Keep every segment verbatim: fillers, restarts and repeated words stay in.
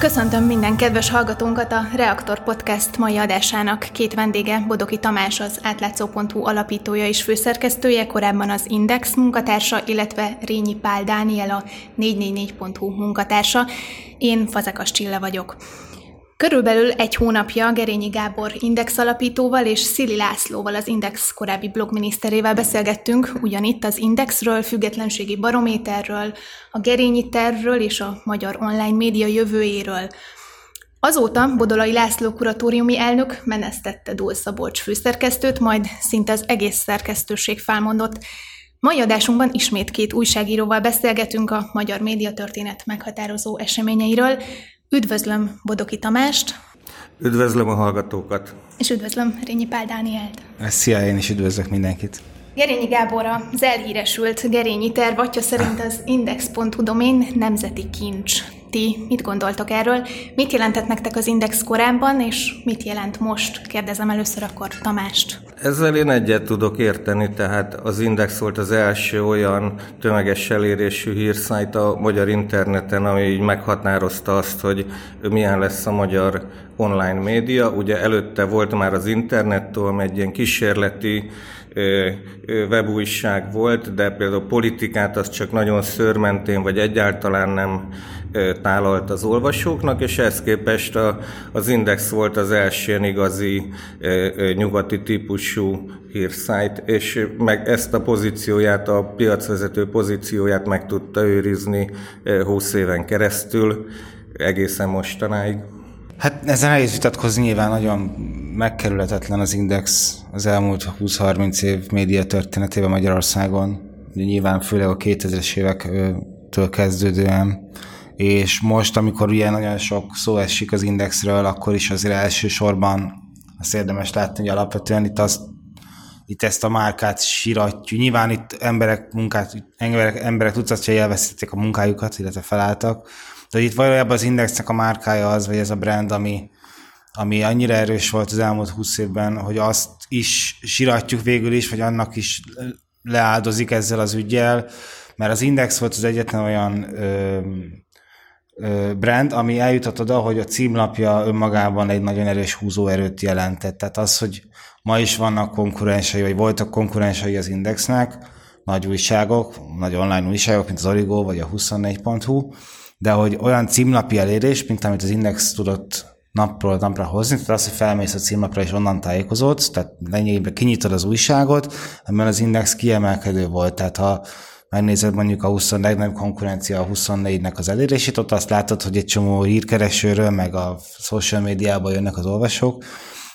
Köszöntöm minden kedves hallgatónkat a Reaktor Podcast mai adásának két vendége, Bodoky Tamás, az atlatszo.hu alapítója és főszerkesztője, korábban az Index munkatársa, illetve Rényi Pál Dániel, a négy négy négy pont hú munkatársa. Én Fazekas Csilla vagyok. Körülbelül egy hónapja Gerényi Gábor Index alapítóval és Szili Lászlóval, az Index korábbi blogminiszterével beszélgettünk, ugyanitt az Indexről, függetlenségi barométerről, a Gerényi tervről és a magyar online média jövőjéről. Azóta Bodolai László kuratóriumi elnök menesztette Dull Szabolcs főszerkesztőt, majd szinte az egész szerkesztőség felmondott. Mai adásunkban ismét két újságíróval beszélgetünk a magyar médiatörténet meghatározó eseményeiről. Üdvözlöm Bodoky Tamást. Üdvözlöm a hallgatókat. És üdvözlöm Rényi Pál Dánielt. Szia, én is üdvözlök mindenkit. Gerényi Gábor, az elhíresült Gerényi terv atya szerint az index pont hú domén nemzeti kincs. Ti mit gondoltok erről? Mit jelentett nektek az Index korábban, és mit jelent most? Kérdezem először akkor Tamást. Ezzel én egyet tudok érteni, tehát az Index volt az első olyan tömeges elérésű hírszájt a magyar interneten, ami így meghatározta azt, hogy milyen lesz a magyar online média. Ugye előtte volt már az internettől, ami egy ilyen kísérleti webújság volt, de például politikát az csak nagyon szőrmentén, vagy egyáltalán nem tálalt az olvasóknak, és ehhez képest a, az Index volt az első igazi nyugati típusú hírszájt, és meg ezt a pozícióját, a piacvezető pozícióját meg tudta őrizni húsz éven keresztül, egészen mostanáig. Hát ezen nehéz vitatkozni, nyilván nagyon megkerülhetetlen az Index az elmúlt húsz-harminc év média történetében Magyarországon, nyilván főleg a kétezres évektől kezdődően, és most, amikor ugye nagyon sok szó esik az Indexről, akkor is azért elsősorban azt érdemes látni, hogy alapvetően itt, azt, itt ezt a márkát siratjuk. Nyilván itt emberek, munkát, emberek, emberek tucatjai elvesztették a munkájukat, illetve felálltak, de itt valójában az Indexnek a márkája az, vagy ez a brand, ami, ami annyira erős volt az elmúlt húsz évben, hogy azt is siratjuk végül is, vagy annak is leáldozik ezzel az üggyel, mert az Index volt az egyetlen olyan ö, ö, brand, ami eljutott oda, hogy a címlapja önmagában egy nagyon erős húzóerőt jelentett. Tehát az, hogy ma is vannak konkurensei, vagy voltak konkurensei az Indexnek, nagy újságok, nagy online újságok, mint az Origo, vagy a huszonnégy pont hú, de hogy olyan címlapi elérés, mint amit az Index tudott napról napra hozni, tehát az, hogy felmész a címlapra és onnan tájékozódsz, tehát lényegében kinyitod az újságot, amiben az Index kiemelkedő volt. Tehát ha megnézed mondjuk a húsz legnagyobb konkurencia a huszonnégynek az elérését, ott azt látod, hogy egy csomó hírkeresőről, meg a social médiában jönnek az olvasók,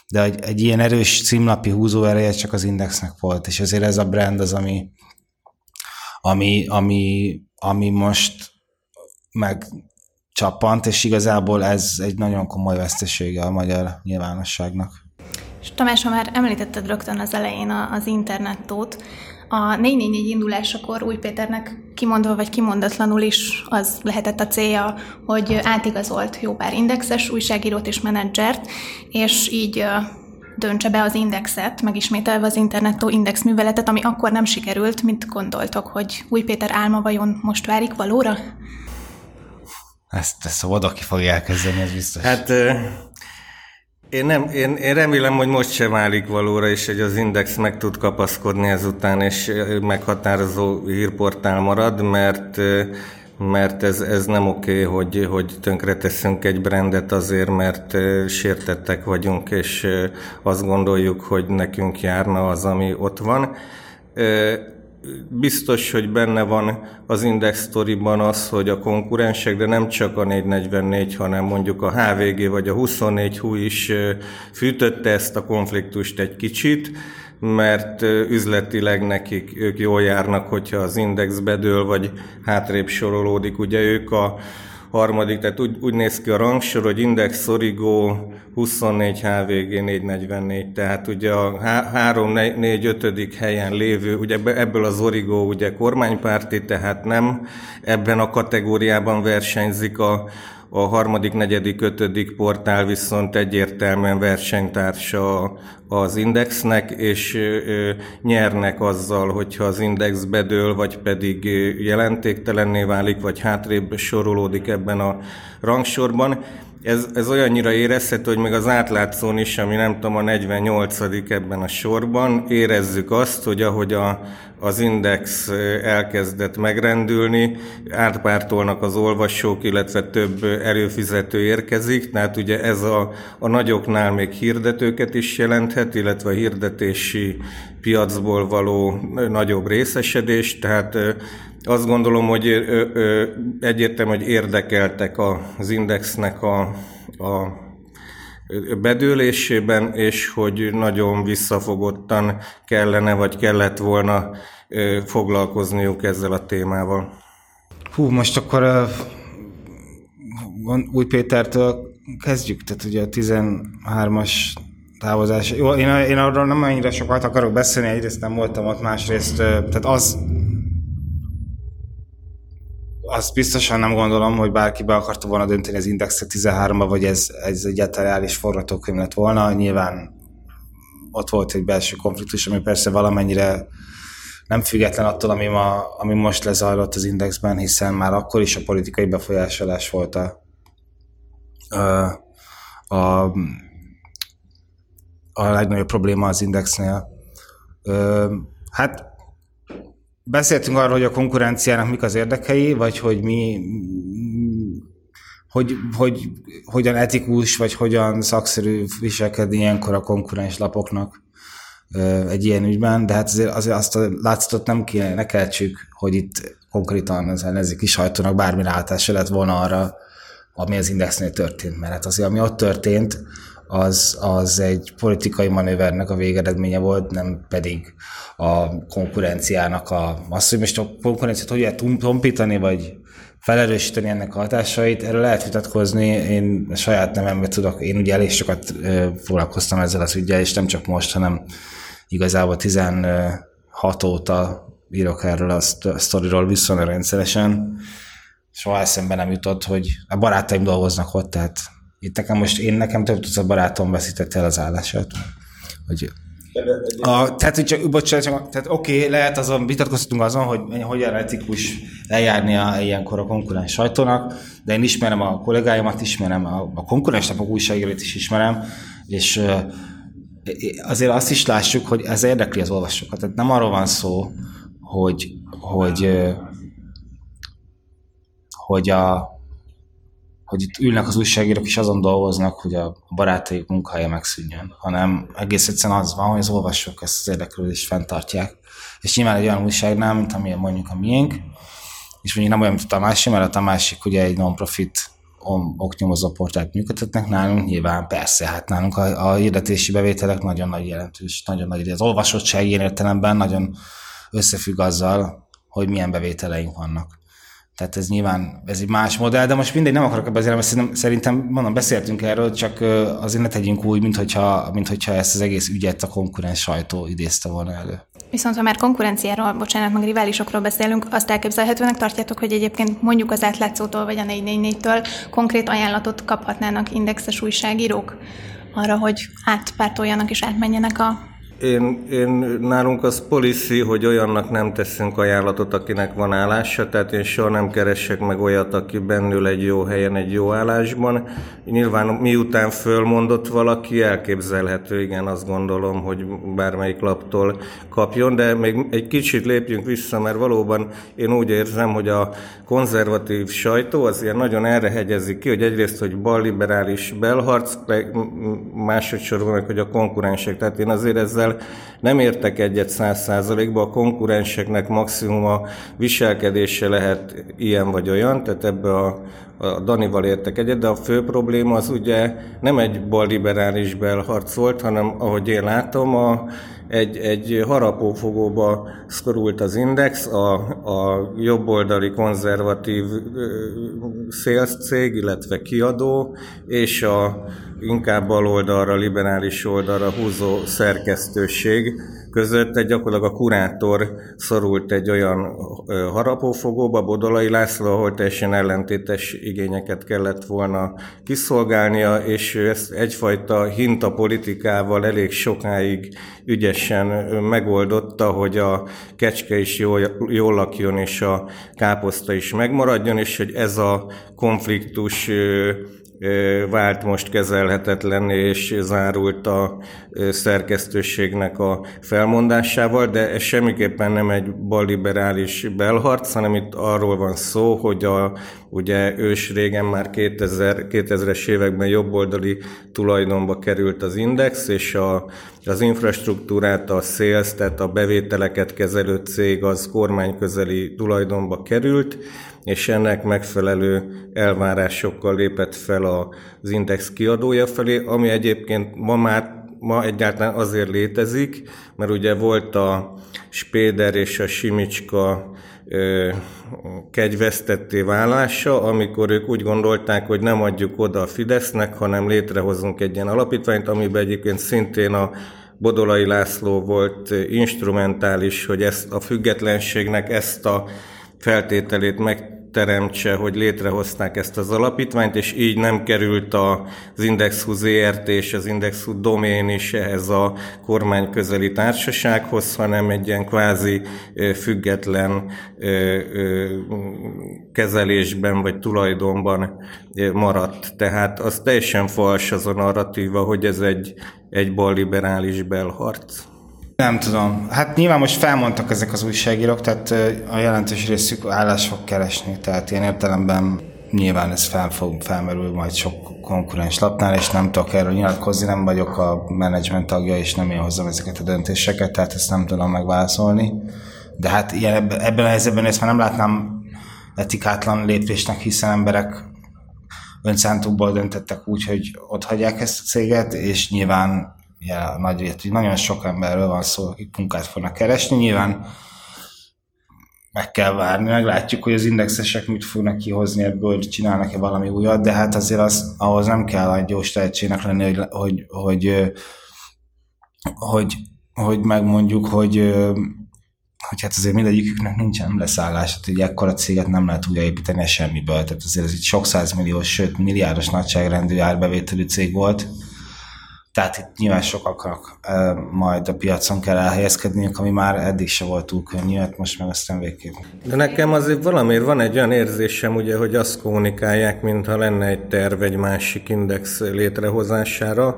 de egy, egy ilyen erős címlapi húzó ereje csak az Indexnek volt, és azért ez a brand az, ami, ami, ami, ami most megcsappant, és igazából ez egy nagyon komoly vesztesége a magyar nyilvánosságnak. És Tamás, ha már említetted rögtön az elején az internettót, a négy négy négy indulásakor Új Péternek kimondva vagy kimondatlanul is az lehetett a célja, hogy átigazolt jó pár indexes újságírót és menedzsert, és így döntse be az Indexet, megismételve az internettó Index műveletet, ami akkor nem sikerült, mint gondoltok, hogy Új Péter álma vajon most várik valóra? Ezt, ezt a Bodoky fogja elkezdeni, ez biztos. Hát én, nem, én, én remélem, hogy most sem válik valóra, és hogy az Index meg tud kapaszkodni ezután, és meghatározó hírportál marad, mert, mert ez, ez nem oké, hogy, hogy tönkreteszünk egy brandet azért, mert sértettek vagyunk, és azt gondoljuk, hogy nekünk járna az, ami ott van. Biztos, hogy benne van az Index sztoriban az, hogy a konkurensek, de nem csak a négy negyvennégy, hanem mondjuk a há vé gé vagy a huszonnégy pont hú is fűtötte ezt a konfliktust egy kicsit, mert üzletileg nekik ők jól járnak, hogyha az Index bedől, vagy hátrébb sorolódik. Ugye ők a harmadik, tehát úgy, úgy néz ki a rangsor, hogy Index, Origo, huszonnégy, há vé gé, négy negyvennégy, tehát ugye a három négy öt helyen lévő, ugye ebből az Origo ugye kormánypárti, tehát nem ebben a kategóriában versenyzik a, a harmadik, negyedik, ötödik portál viszont egyértelműen versenytársa az Indexnek, és nyernek azzal, hogyha az Index bedől, vagy pedig jelentéktelenné válik, vagy hátrébb sorolódik ebben a rangsorban. Ez, ez olyannyira érezhető, hogy még az átlátszón is, ami nem tudom, a negyvennyolcadik ebben a sorban, érezzük azt, hogy ahogy a, az Index elkezdett megrendülni, átpártolnak az olvasók, illetve több előfizető érkezik, tehát ugye ez a, a nagyoknál még hirdetőket is jelenthet, illetve a hirdetési piacból való nagyobb részesedés, tehát azt gondolom, hogy egyértelmű, hogy érdekeltek az Indexnek a, a bedőlésében, és hogy nagyon visszafogottan kellene, vagy kellett volna foglalkozniuk ezzel a témával. Hú, most akkor Új Pétertől kezdjük, tehát ugye a tizenhármas távozás. Jó, én, én arról nem annyira sokat akarok beszélni, egyrészt nem voltam ott, másrészt, tehát az... Azt biztosan nem gondolom, hogy bárki be akarta volna dönteni az Indexet tizenháromba, vagy ez, ez egy reális forgatókönyv lett volna. Nyilván ott volt egy belső konfliktus, ami persze valamennyire nem független attól, ami, ma, ami most lezajlott az Indexben, hiszen már akkor is a politikai befolyásolás volt a, a, a legnagyobb probléma az Indexnél. Hát beszéltünk arról, hogy a konkurenciának mik az érdekei, vagy hogy mi, hogy, hogy hogyan etikus, vagy hogyan szakszerű viselkedni ilyenkor a konkurens lapoknak egy ilyen ügyben, de hát azért, azért azt a látszatot nem kéne, ne keltsük, hogy itt konkrétan az ellenzéki kis sajtónak bármi ráhatása lett volna arra, ami az Indexnél történt, mert hát azért, ami ott történt, Az, az egy politikai manővernek a végeredménye volt, nem pedig a konkurenciának a... Az, hogy most a konkurenciát hogy lehet tompítani, vagy felerősíteni ennek a hatásait, erről lehet vitatkozni. Én saját nememben tudok, én ugye elég sokat foglalkoztam ezzel az ügyel, és nem csak most, hanem igazából tizenhat óta írok erről a sztoriról viszonylag rendszeresen. Soha eszembe nem jutott, hogy a barátaim dolgoznak ott, tehát itt nekem most, én nekem több tucat barátom veszített el az állását. Hogy a, tehát, hogy csak, bocsánat, csak, tehát oké, okay, lehet azon, vitatkoztunk azon, hogy hogyan etikus eljárni a, ilyenkor a konkurens sajtónak, de én ismerem a kollégáimat, ismerem a, a konkurens napok újságíróit is ismerem, és azért azt is lássuk, hogy ez érdekli az olvasókat. Tehát nem arról van szó, hogy hogy, hogy a hogy itt ülnek az újságírók és azon dolgoznak, hogy a barátaik munkahelye megszűnjön, hanem egész egyszerűen az van, hogy az olvasók ezt az érdeklődést fenntartják. És nyilván egy olyan újságnál, mint amilyen mondjuk a miénk, és mondjuk nem olyan, mint a Tamási, mert a Tamásik ugye egy non-profit oknyomozó portált működtetnek nálunk, nyilván persze, hát nálunk a, a hirdetési bevételek nagyon nagy jelentős, nagyon nagy, az olvasottság ilyen értelemben nagyon összefügg azzal, hogy milyen bevételeink vannak. Tehát ez nyilván, ez egy más modell, de most mindegy, nem akarok ebbe azért, mert szerintem, mondom, beszéltünk erről, csak azért ne tegyünk úgy, minthogyha, minthogyha ezt az egész ügyet a konkurens sajtó idézte volna elő. Viszont ha már konkurenciáról, bocsánat, meg riválisokról beszélünk, azt elképzelhetőnek tartjátok, hogy egyébként mondjuk az Átlátszótól vagy a négy négy négy-től konkrét ajánlatot kaphatnának indexes újságírók arra, hogy átpártoljanak és átmenjenek a... Én, én nálunk az policy, hogy olyannak nem teszünk ajánlatot, akinek van állása, tehát én soha nem keresek meg olyat, aki bennül egy jó helyen, egy jó állásban. Nyilván miután fölmondott valaki, elképzelhető, igen, azt gondolom, hogy bármelyik laptól kapjon, de még egy kicsit lépjünk vissza, mert valóban én úgy érzem, hogy a konzervatív sajtó az ilyen nagyon erre hegyezik ki, hogy egyrészt, hogy balliberális belharc, másodszorban meg, hogy a konkurensek, tehát én azért ezzel nem értek egyet száz százalékba, a konkurenseknek maximum a viselkedése lehet ilyen vagy olyan, tehát ebbe a, a Danival értek egyet, de a fő probléma az ugye nem egy balliberális belharc volt, hanem ahogy én látom, a, egy, egy harapófogóba szorult az Index, a, a jobboldali konzervatív szélcég, illetve kiadó, és a inkább bal oldalra, liberális oldalra húzó szerkesztőség között gyakorlatilag a kurátor szorult egy olyan harapófogóba, Bodolai László, ahol teljesen ellentétes igényeket kellett volna kiszolgálnia, és ezt egyfajta hintapolitikával elég sokáig ügyesen megoldotta, hogy a kecske is jól, jól lakjon, és a káposzta is megmaradjon, és hogy ez a konfliktus vált most kezelhetetlenné, és zárult a szerkesztőségnek a felmondásával, de ez semmiképpen nem egy balliberális belharc, hanem itt arról van szó, hogy a, ugye ős régen már kétezres években jobboldali tulajdonba került az Index, és a, az infrastruktúrát, a sales, tehát a bevételeket kezelő cég az kormányközeli tulajdonba került, és ennek megfelelő elvárásokkal lépett fel az Index kiadója felé, ami egyébként ma már ma egyáltalán azért létezik, mert ugye volt a Spéder és a Simicska ö, kegyvesztetté válása, amikor ők úgy gondolták, hogy nem adjuk oda a Fidesznek, hanem létrehozunk egy ilyen alapítványt, amiben egyébként szintén a Bodolai László volt instrumentális, hogy ezt a függetlenségnek ezt a feltételét megteremtse, hogy létrehozták ezt az alapítványt, és így nem került az Index.hu zé er té és az Index.hu domén is ehhez a kormányközeli társasághoz, hanem egy ilyen kvázi független kezelésben vagy tulajdonban maradt. Tehát az teljesen fals az a narratíva, hogy ez egy, egy balliberális belharc. Nem tudom. Hát nyilván most felmondtak ezek az újságírók, tehát a jelentős részük állást fog keresni, tehát ilyen értelemben nyilván ez fel fog felmerül majd sok konkurens lapnál, és nem tudok erről nyilatkozni, nem vagyok a menedzsment tagja, és nem én hozzam ezeket a döntéseket, tehát ezt nem tudom megválaszolni. De hát ilyen, ebben a helyzetben ezt már nem látnám etikátlan lépésnek, hiszen emberek önszántukból döntettek úgy, hogy otthagyják ezt a céget, és nyilván ja, nagy, nagyon sok emberről van szó, akik munkát fognak keresni. Nyilván meg kell várni, meglátjuk, hogy az indexesek mit fognak kihozni ebből, hogy csinálnak-e valami újat, de hát azért az, ahhoz nem kell a gyors tehetségnek lenni, hogy, hogy, hogy, hogy, hogy megmondjuk, hogy, hogy hát azért mindegyiküknek nincsen leszállás, hogy ekkora céget nem lehet újraépíteni semmiből. Tehát azért ez egy sok százmilliós, sőt milliárdos nagyságrendű árbevételű cég volt. Tehát itt nyilván sokaknak e, majd a piacon kell elhelyezkedniük, ami már eddig se volt túl könnyű, hát most meg aztán végképp. De nekem azért valamiért van egy olyan érzésem, ugye, hogy azt kommunikálják, mintha lenne egy terv egy másik index létrehozására,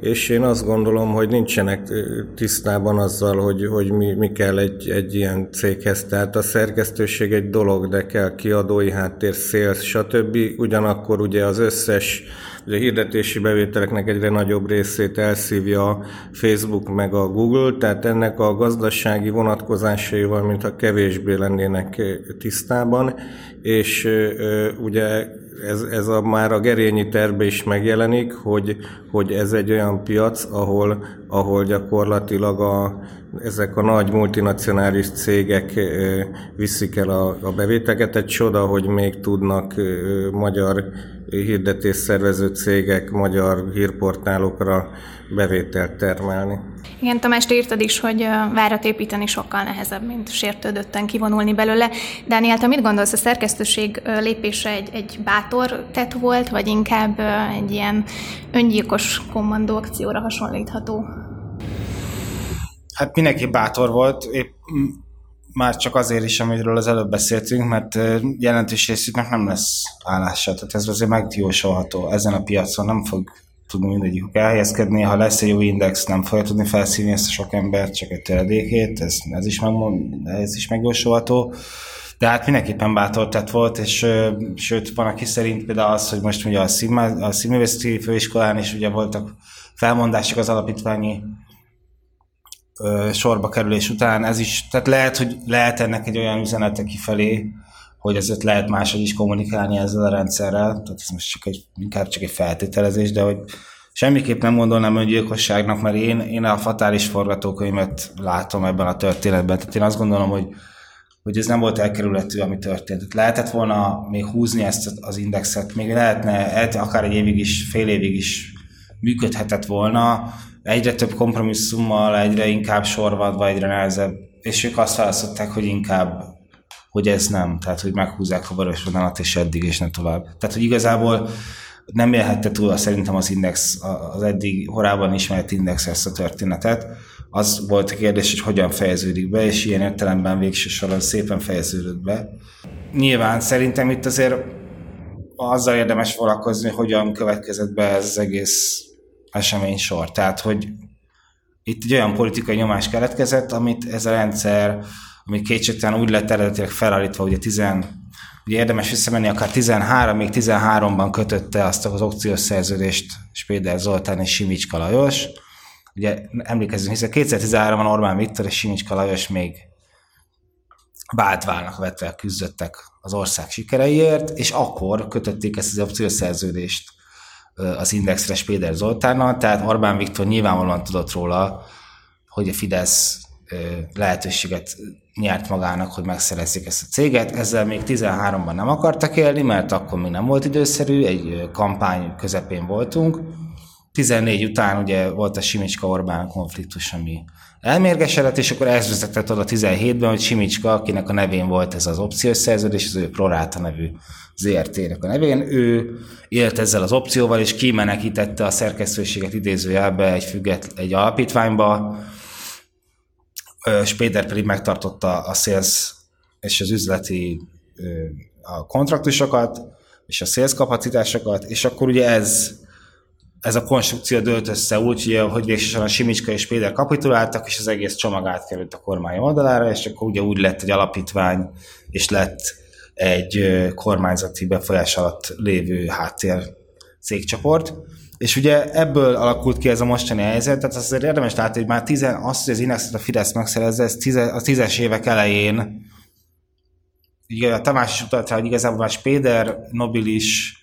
és én azt gondolom, hogy nincsenek tisztában azzal, hogy, hogy mi, mi kell egy, egy ilyen céghez. Tehát a szerkesztőség egy dolog, de kell kiadói háttér, sales, stb. Ugyanakkor ugye az összes ugye hirdetési bevételeknek egyre nagyobb részét elszívja a Facebook meg a Google, tehát ennek a gazdasági vonatkozásaival, mintha kevésbé lennének tisztában, és ugye Ez, ez a, már a Gerényi tervben is megjelenik, hogy, hogy ez egy olyan piac, ahol, ahol gyakorlatilag a, ezek a nagy multinacionális cégek ö, viszik el a, a bevételeket. Egy csoda, hogy még tudnak ö, magyar hirdetésszervező cégek, magyar hírportálokra bevételt termelni. Igen, Tamás, te írtad is, hogy várat építeni sokkal nehezebb, mint sértődötten kivonulni belőle. Dániel, te mit gondolsz, a szerkesztőség lépése egy, egy bátor tett volt, vagy inkább egy ilyen öngyilkos kommandó akcióra hasonlítható? Hát mindenki bátor volt, épp már csak azért is, amiről az előbb beszéltünk, mert jelentős részüknek nem lesz állása, tehát ez azért megjósolható. Ezen a piacon nem fog tudni mindegyikük elhelyezkedni, ha lesz egy jó index, nem fogja tudni felszívni ezt a sok embert, csak egy töredékét, ez, ez, is, megmond, ez is megjósolható. De hát mindenképpen bátor tett volt, és sőt, van aki szerint például az, hogy most ugye a színművészeti főiskolán is ugye voltak felmondások az alapítványi ö, sorba kerülés után, ez is, tehát lehet, hogy lehet ennek egy olyan üzenete kifelé, hogy ezért lehet máshogy is kommunikálni ezzel a rendszerrel, tehát ez most csak egy, inkább csak egy feltételezés, de hogy semmiképp nem gondolnám öngyilkosságnak, mert én, én a fatális forgatókönyvet látom ebben a történetben, tehát én azt gondolom, hogy hogy ez nem volt elkerülhető, ami történt. Lehetett volna még húzni ezt az indexet, még lehetne, akár egy évig is, fél évig is működhetett volna, egyre több kompromisszummal, egyre inkább sorvadva, egyre nehezebb, és ők azt választották, hogy inkább, hogy ez nem, tehát hogy meghúzzák a vörösvonalat, és eddig, és nem tovább. Tehát, hogy igazából nem élhette túl szerintem az Index, az eddig korábban ismert Index ezt a történetet. Az volt a kérdés, hogy hogyan fejeződik be, és ilyen értelemben végső soron szépen fejeződött be. Nyilván szerintem itt azért azzal érdemes foglalkozni, hogy hogyan következett be ez az egész eseménysor. Tehát, hogy itt egy olyan politikai nyomás keletkezett, amit ez a rendszer, ami kétségtelen úgy lett eredetileg felállítva, ugye tíz ugye érdemes visszamenni, akár tizenhárom, még tizenháromban kötötte azt az opciós szerződést Spéder Zoltán és Simicska Lajos. Ugye emlékezzünk, hiszen kétezer-tizenháromban Orbán Viktor és Simicska Lajos még bátválnak vetve küzdöttek az ország sikereiért, és akkor kötötték ezt az opciós szerződést az Indexre Spéder Zoltánnal, tehát Orbán Viktor nyilvánvalóan tudott róla, hogy a Fidesz lehetőséget nyert magának, hogy megszerezzék ezt a céget. Ezzel még tizenháromban nem akartak élni, mert akkor még nem volt időszerű, egy kampány közepén voltunk. tizennégy után ugye volt a Simicska-Orbán konfliktus, ami elmérgesedett, és akkor ez vezetett oda tizenhétben, hogy Simicska, akinek a nevén volt ez az opciós szerződés, az ő Proráta nevű zé er té-nek a nevén, ő élt ezzel az opcióval, és kimenekítette a szerkesztőséget idézőjelbe egy, függet, egy alapítványba, Spéder pedig megtartotta a sales és az üzleti a kontraktusokat, és a sales kapacitásokat, és akkor ugye ez, ez a konstrukció dőlt össze úgy, hogy végsősorban Simicska és Spéder kapituláltak, és az egész csomag átkerült a kormány oldalára, és akkor ugye úgy lett egy alapítvány, és lett egy kormányzati befolyás alatt lévő háttér cégcsoport. És ugye ebből alakult ki ez a mostani helyzet, tehát azért érdemes látni, hogy már tizen, azt, hogy az Indexet a Fidesz megszerezze, ez tize, a tízes évek elején, ugye a Tamás is utalt rá, hogy igazából már Spéder, Nobilis,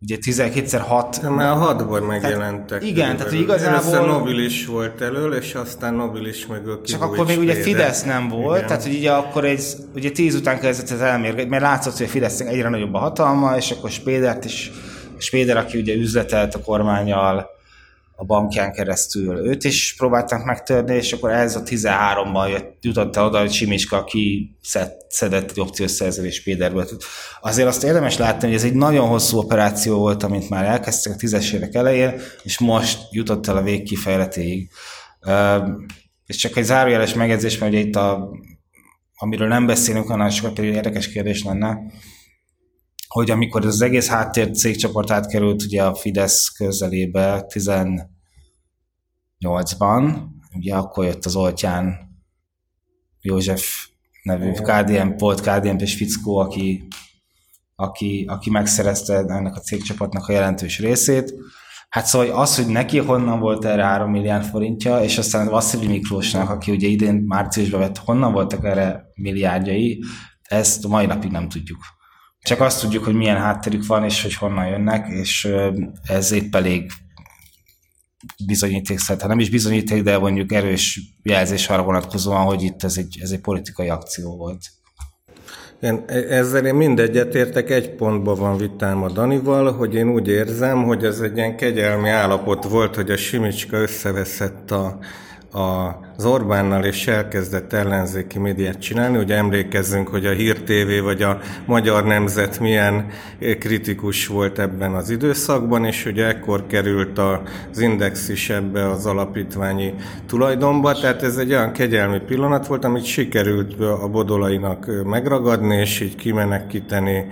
ugye kétezer-hat... Már a hatból megjelentek. Tehát, igen, tehát igazából... Először Nobilis volt elől, és aztán Nobilis mögül csak akkor még Spéder. Ugye Fidesz nem volt, igen. Tehát hogy ugye akkor egy, ugye tíz után kezdett ez elmérget, mert látszott, hogy a Fidesznek egyre nagyobb a hatalma, és akkor Spédert is... Spéder, aki ugye üzletelt a kormánnyal a bankján keresztül, őt is próbálták megtörni, és akkor ez a tizenháromban jött, jutott el oda, hogy Simicska ki szedett egy opciós szerződés Spéderből. Azért azt érdemes látni, hogy ez egy nagyon hosszú operáció volt, amit már elkezdtek a tízes évek elején, és most jutott el a végkifejletéig. És csak egy zárójeles megjegyzés, mert ugye itt a, amiről nem beszélünk, annál sokat pedig érdekes kérdés lenne, hogy amikor az egész háttér cégcsoport átkerült ugye a Fidesz közelébe tizennyolcban, ugye akkor jött az Oltján József nevű ká dé en pé, volt ká dé en pés fickó, aki, aki, aki megszerezte ennek a cégcsoportnak a jelentős részét. Hát szóval az, hogy neki honnan volt erre három milliárd forintja, és aztán Vaszilij Miklósnak, aki ugye idén márciusban vett, honnan voltak erre milliárdjai, ezt a mai napig nem tudjuk. Csak azt tudjuk, hogy milyen hátterük van, és hogy honnan jönnek, és ez épp elég bizonyíték szerint. Hát nem is bizonyíték, de mondjuk erős jelzés arra vonatkozóan, hogy itt ez egy, ez egy politikai akció volt. Én, ezzel én mindegyet értek, egy pontban van vitám a Danival, hogy én úgy érzem, hogy ez egy ilyen kegyelmi állapot volt, hogy a Simicska összeveszett a... A, az Orbánnal és elkezdett ellenzéki médiát csinálni. Ugye emlékezzünk, hogy a Hír té vé vagy a Magyar Nemzet milyen kritikus volt ebben az időszakban, és ugye ekkor került az Index is ebbe az alapítványi tulajdonba, tehát ez egy olyan kegyelmi pillanat volt, amit sikerült a Bodolainak megragadni, és így kimenekíteni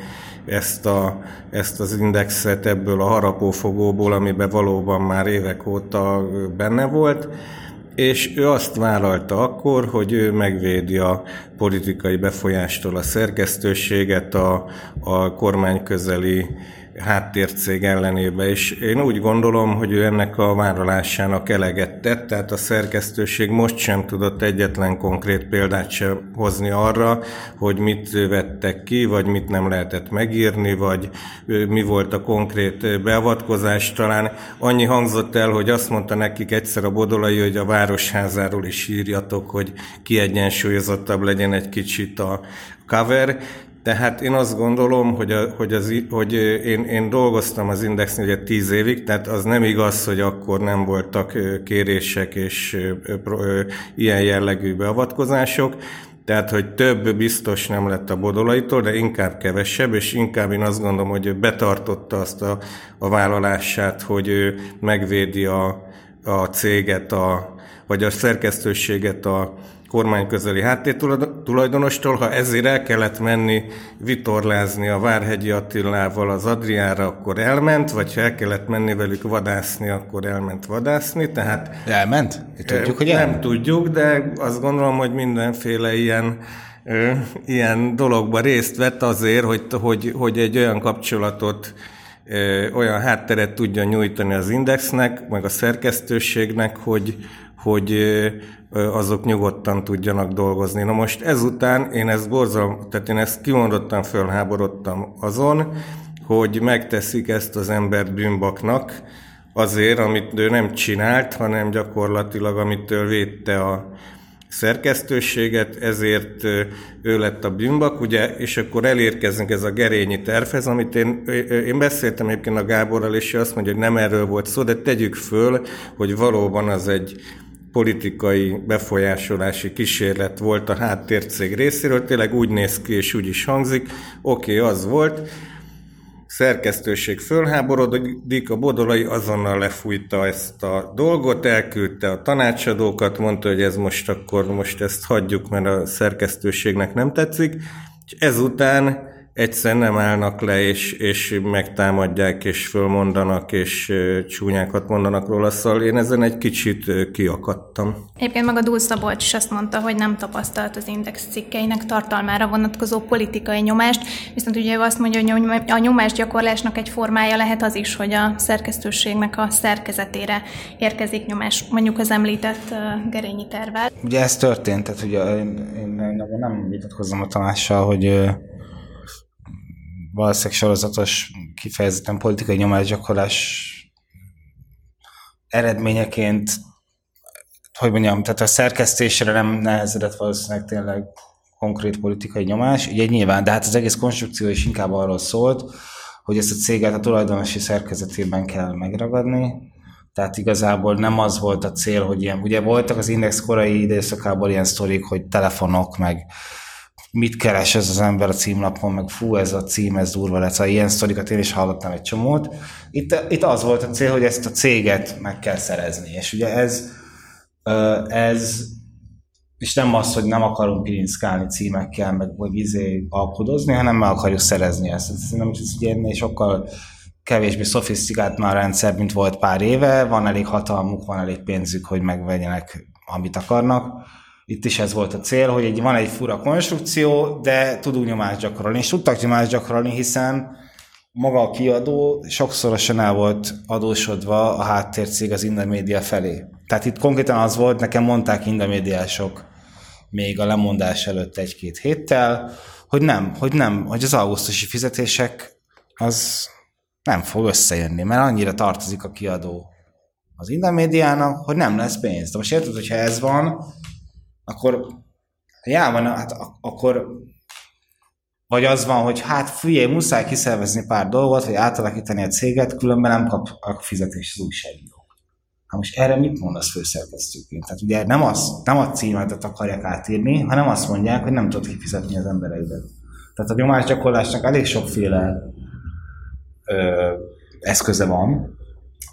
ezt, a, ezt az Indexet ebből a harapófogóból, amiben valóban már évek óta benne volt. És ő azt vállalta akkor, hogy ő megvédi a politikai befolyástól a szerkesztőséget a, a kormányközeli háttércég ellenébe. És én úgy gondolom, hogy ő ennek a vállalásának eleget tett, tehát a szerkesztőség most sem tudott egyetlen konkrét példát sem hozni arra, hogy mit vettek ki, vagy mit nem lehetett megírni, vagy mi volt a konkrét beavatkozás. Talán annyi hangzott el, hogy azt mondta nekik egyszer a Bodolai, hogy a Városházáról is írjatok, hogy kiegyensúlyozottabb legyen egy kicsit a cover. Tehát én azt gondolom, hogy, a, hogy, az, hogy én, én dolgoztam az Indexnél ugye tíz évig, tehát az nem igaz, hogy akkor nem voltak kérések és ilyen jellegű beavatkozások. Tehát, hogy több biztos nem lett a Bodolaitól, de inkább kevesebb, és inkább én azt gondolom, hogy betartotta azt a, a vállalását, hogy ő megvédi a, a céget, a, vagy a szerkesztőséget a kormányközeli háttértulajdonostól. Ha ezért el kellett menni vitorlázni a Várhegyi Attilával az Adriára, akkor elment, vagy ha el kellett menni velük vadászni, akkor elment vadászni. Tehát elment? Tudjuk, hogy elment. Nem tudjuk, de azt gondolom, hogy mindenféle ilyen, ilyen dologba részt vett azért, hogy, hogy, hogy egy olyan kapcsolatot, olyan hátteret tudjon nyújtani az Indexnek, meg a szerkesztőségnek, hogy hogy azok nyugodtan tudjanak dolgozni. Na most ezután én ezt borzal, tehát én ezt kimondottan fölháborodtam azon, hogy megteszik ezt az embert bűnbaknak azért, amit ő nem csinált, hanem gyakorlatilag amitől védte a szerkesztőséget, ezért ő lett a bűnbak, ugye, és akkor elérkezünk ez a Gerényi tervhez, amit én, én beszéltem egyébként a Gáborral, és ő azt mondja, hogy nem erről volt szó, de tegyük föl, hogy valóban az egy politikai befolyásolási kísérlet volt a háttércég részéről, tényleg úgy néz ki, és úgy is hangzik, oké, okay, az volt, szerkesztőség fölháborodik, a Bodolai azonnal lefújta ezt a dolgot, elküldte a tanácsadókat, mondta, hogy ez most akkor, most ezt hagyjuk, mert a szerkesztőségnek nem tetszik, és ezután egyszerűen nem állnak le, és, és megtámadják, és fölmondanak, és csúnyákat mondanak róla, szóval én ezen egy kicsit kiakadtam. Egyébként meg a Dull Szabolcs is azt mondta, hogy nem tapasztalt az Index cikkeinek tartalmára vonatkozó politikai nyomást, viszont ugye ő azt mondja, hogy a nyomásgyakorlásnak egy formája lehet az is, hogy a szerkesztőségnek a szerkezetére érkezik nyomás, mondjuk az említett Gerényi tervvel. Ugye ez történt, tehát ugye én, én nem vitatkozom a Tamással, hogy valószínűleg sorozatos, kifejezetten politikai nyomásgyakorlás eredményeként, hogy mondjam, tehát a szerkesztésre nem nehezedett valószínűleg tényleg konkrét politikai nyomás, ugye nyilván, de hát az egész konstrukció is inkább arról szólt, hogy ezt a céget a tulajdonosi szerkezetében kell megragadni, tehát igazából nem az volt a cél, hogy ilyen, ugye voltak az Index korai időszakából ilyen sztorik, hogy telefonok, meg mit keres ez az ember a címlapon, meg fú, ez a cím, ez durva lesz. Szóval ilyen sztorikat én is hallottam egy csomót. Itt, itt az volt a cél, hogy ezt a céget meg kell szerezni. És ugye ez, ez és nem az, hogy nem akarunk pirinszkálni címekkel, meg vagy izé alkodozni, hanem meg akarjuk szerezni ezt. Szerintem ez ugye ennél sokkal kevésbé szofisztikált már a rendszer, mint volt pár éve. Van elég hatalmuk, van elég pénzük, hogy megvegyenek, amit akarnak. Itt is ez volt a cél, hogy egy, van egy fura konstrukció, de tudunk nyomást gyakorolni, és tudtak nyomást gyakorolni, hiszen maga a kiadó sokszorosan el volt adósodva a háttércég az Indamedia felé. Tehát itt konkrétan az volt, nekem mondták Indamediások még a lemondás előtt egy-két héttel, hogy nem, hogy nem, hogy az augusztusi fizetések az nem fog összejönni, mert annyira tartozik a kiadó az Indamédiának, hogy nem lesz pénz. De most érted, hogyha ez van, akkor já, van, hát akkor vagy az van, hogy hát figyelj, muszáj kiszervezni pár dolgot, vagy átalakítani a céget, különben nem kap a fizetést az újságírók. Hát most erre mit mondasz főszerkesztőként? Tehát ugye nem, az, nem a címet akarják átírni, hanem azt mondják, hogy nem tudod kifizetni az embereidet. Tehát a nyomásgyakorlásnak elég sokféle ö, eszköze van,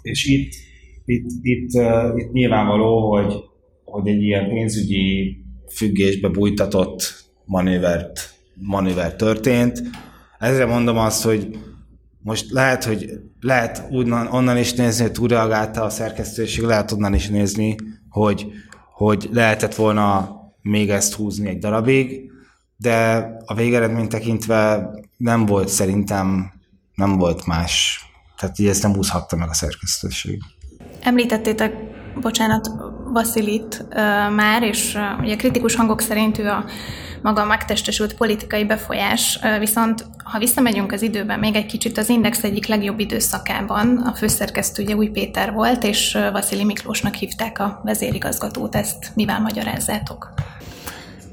és itt, itt, itt, ö, itt nyilvánvaló, hogy hogy egy ilyen pénzügyi függésbe bújtatott manővert, manőver történt. Ezre mondom azt, hogy most lehet, hogy lehet onnan, onnan is nézni, hogy túl reagálta a szerkesztőség, lehet onnan is nézni, hogy, hogy lehetett volna még ezt húzni egy darabig, de a végeredményt tekintve nem volt szerintem, nem volt más. Tehát így ezt nem húzhatta meg a szerkesztőség. Említettétek, bocsánat, Vaszililit uh, már, és uh, ugye kritikus hangok szerint ő a maga megtestesült politikai befolyás, uh, viszont ha visszamegyünk az időben még egy kicsit, az Index egyik legjobb időszakában a főszerkesztő ugye Új Péter volt, és uh, Vaszilij Miklósnak hívták a vezérigazgatót, ezt mivel magyarázzátok?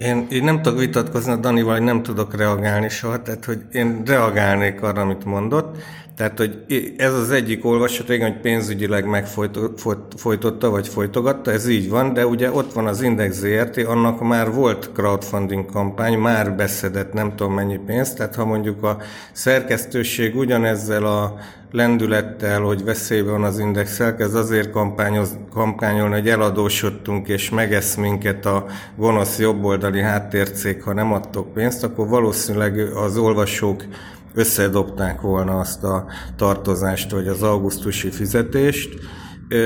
Én, én nem tudok vitatkozni a Danival, hogy nem tudok reagálni soha, tehát hogy én reagálnék arra, amit mondott. Tehát, hogy ez az egyik olvasat, igen, hogy pénzügyileg megfojtotta, vagy folytogatta, ez így van, de ugye ott van az Index zé er té, annak már volt crowdfunding kampány, már beszedett nem tudom mennyi pénzt, tehát ha mondjuk a szerkesztőség ugyanezzel a lendülettel, hogy veszélyben van az Indexel, kezd azért kampányolni, hogy eladósodtunk és megesz minket a gonosz jobboldali háttércég, ha nem adtok pénzt, akkor valószínűleg az olvasók összedobták volna azt a tartozást, vagy az augusztusi fizetést.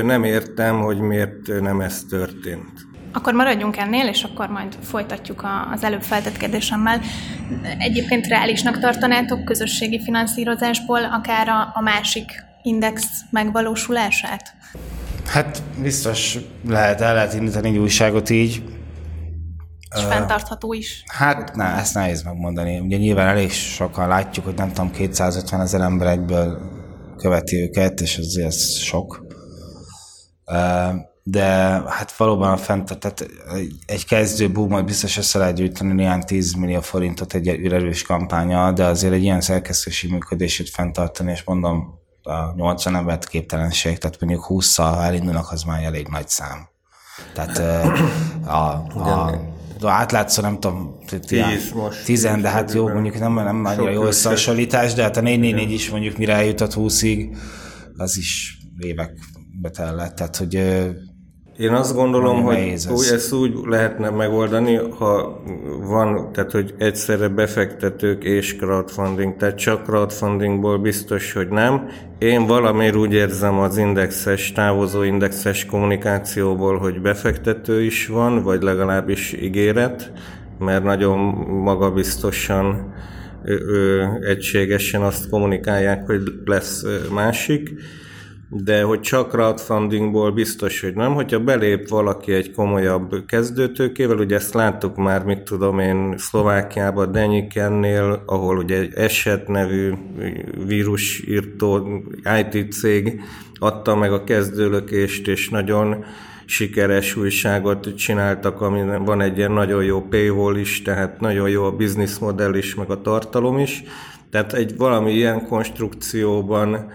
Nem értem, hogy miért nem ez történt. Akkor maradjunk ennél, és akkor majd folytatjuk az előbb feltett kérdésemmel. Egyébként reálisnak tartanátok közösségi finanszírozásból akár a, a másik index megvalósulását? Hát biztos lehet, el lehet indítani egy újságot így. És uh, fenntartható is? Hát na, ezt nehéz megmondani. Ugye nyilván elég sokan látjuk, hogy nem tudom, kétszázötven ezer ember egyből követi őket, és azért ez sok. Uh, de hát valóban a fent, tehát egy kezdő boomot biztos össze lehet gyűjteni néhány tíz millió forintot egy ürelős kampányal, de azért egy ilyen szerkesztési működését fenntartani, és mondom, a nyolcvan embert képtelenség, tehát mondjuk hússzal elindulnak, az már elég nagy szám. Tehát a, a, a átlátszó, nem tudom, tíz, de hát jó, mondjuk nem, nem nagyon jó összehasonlítás, de hát a négy négy négy is mondjuk mire eljutott húszig, az is évek betellett, tehát hogy én azt gondolom, hogy ez. ezt úgy lehetne megoldani, ha van, tehát hogy egyszerre befektetők és crowdfunding, tehát csak crowdfundingból biztos, hogy nem. Én valamiért úgy érzem az indexes, távozó indexes kommunikációból, hogy befektető is van, vagy legalábbis ígéret, mert nagyon magabiztosan, egységesen azt kommunikálják, hogy lesz másik. De hogy csak crowdfundingból biztos, hogy nem. Hogyha belép valaki egy komolyabb kezdőtőkével, ugye ezt láttuk már, mit tudom én, Szlovákiában, Denyikennél, ahol ugye egy Eset nevű vírusírtó i té cég adta meg a kezdőlökést, és nagyon sikeres újságot csináltak, amin van egy ilyen nagyon jó paywall is, tehát nagyon jó a business modell is, meg a tartalom is. Tehát egy valami ilyen konstrukcióban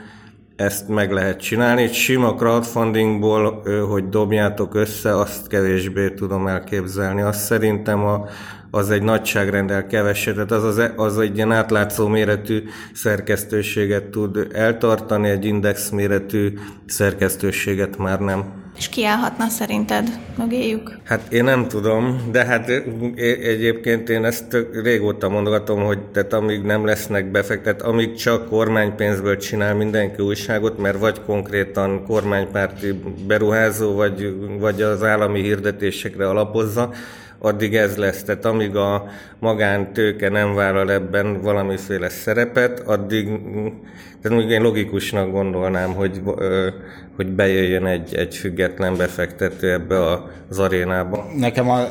ezt meg lehet csinálni. Egy sima crowdfundingból, hogy dobjátok össze, azt kevésbé tudom elképzelni. Azt szerintem a, az egy nagyságrendel kevesebb, tehát az, az, az egy ilyen átlátszó méretű szerkesztőséget tud eltartani, egy index méretű szerkesztőséget már nem. És ki állhatna szerinted mögéjük? Hát én nem tudom, de hát egyébként én ezt régóta mondogatom, hogy tehát amíg nem lesznek befektet, amíg csak kormánypénzből csinál mindenki újságot, mert vagy konkrétan kormánypárti beruházó, vagy, vagy az állami hirdetésekre alapozza, addig ez lesz. Tehát amíg a magántőke nem vállal ebben valamiféle szerepet, addig tehát én logikusnak gondolnám, hogy, hogy bejöjjön egy, egy független befektető ebbe az arénába. Nekem a,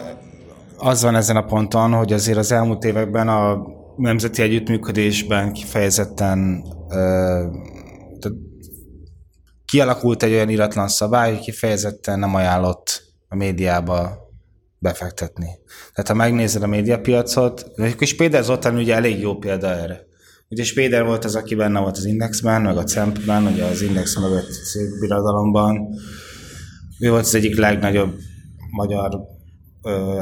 az van ezen a ponton, hogy azért az elmúlt években a nemzeti együttműködésben kifejezetten ö, kialakult egy olyan iratlan szabály, hogy kifejezetten nem ajánlott a médiába befektetni. Tehát ha megnézed a médiapiacot, és Spéder Zoltán ugye elég jó példa erre. Ugye Spéder volt az, aki benne volt az Indexben, meg a Cempben, ugye az Index mögött székbirodalomban. Ő volt az egyik legnagyobb magyar, ö,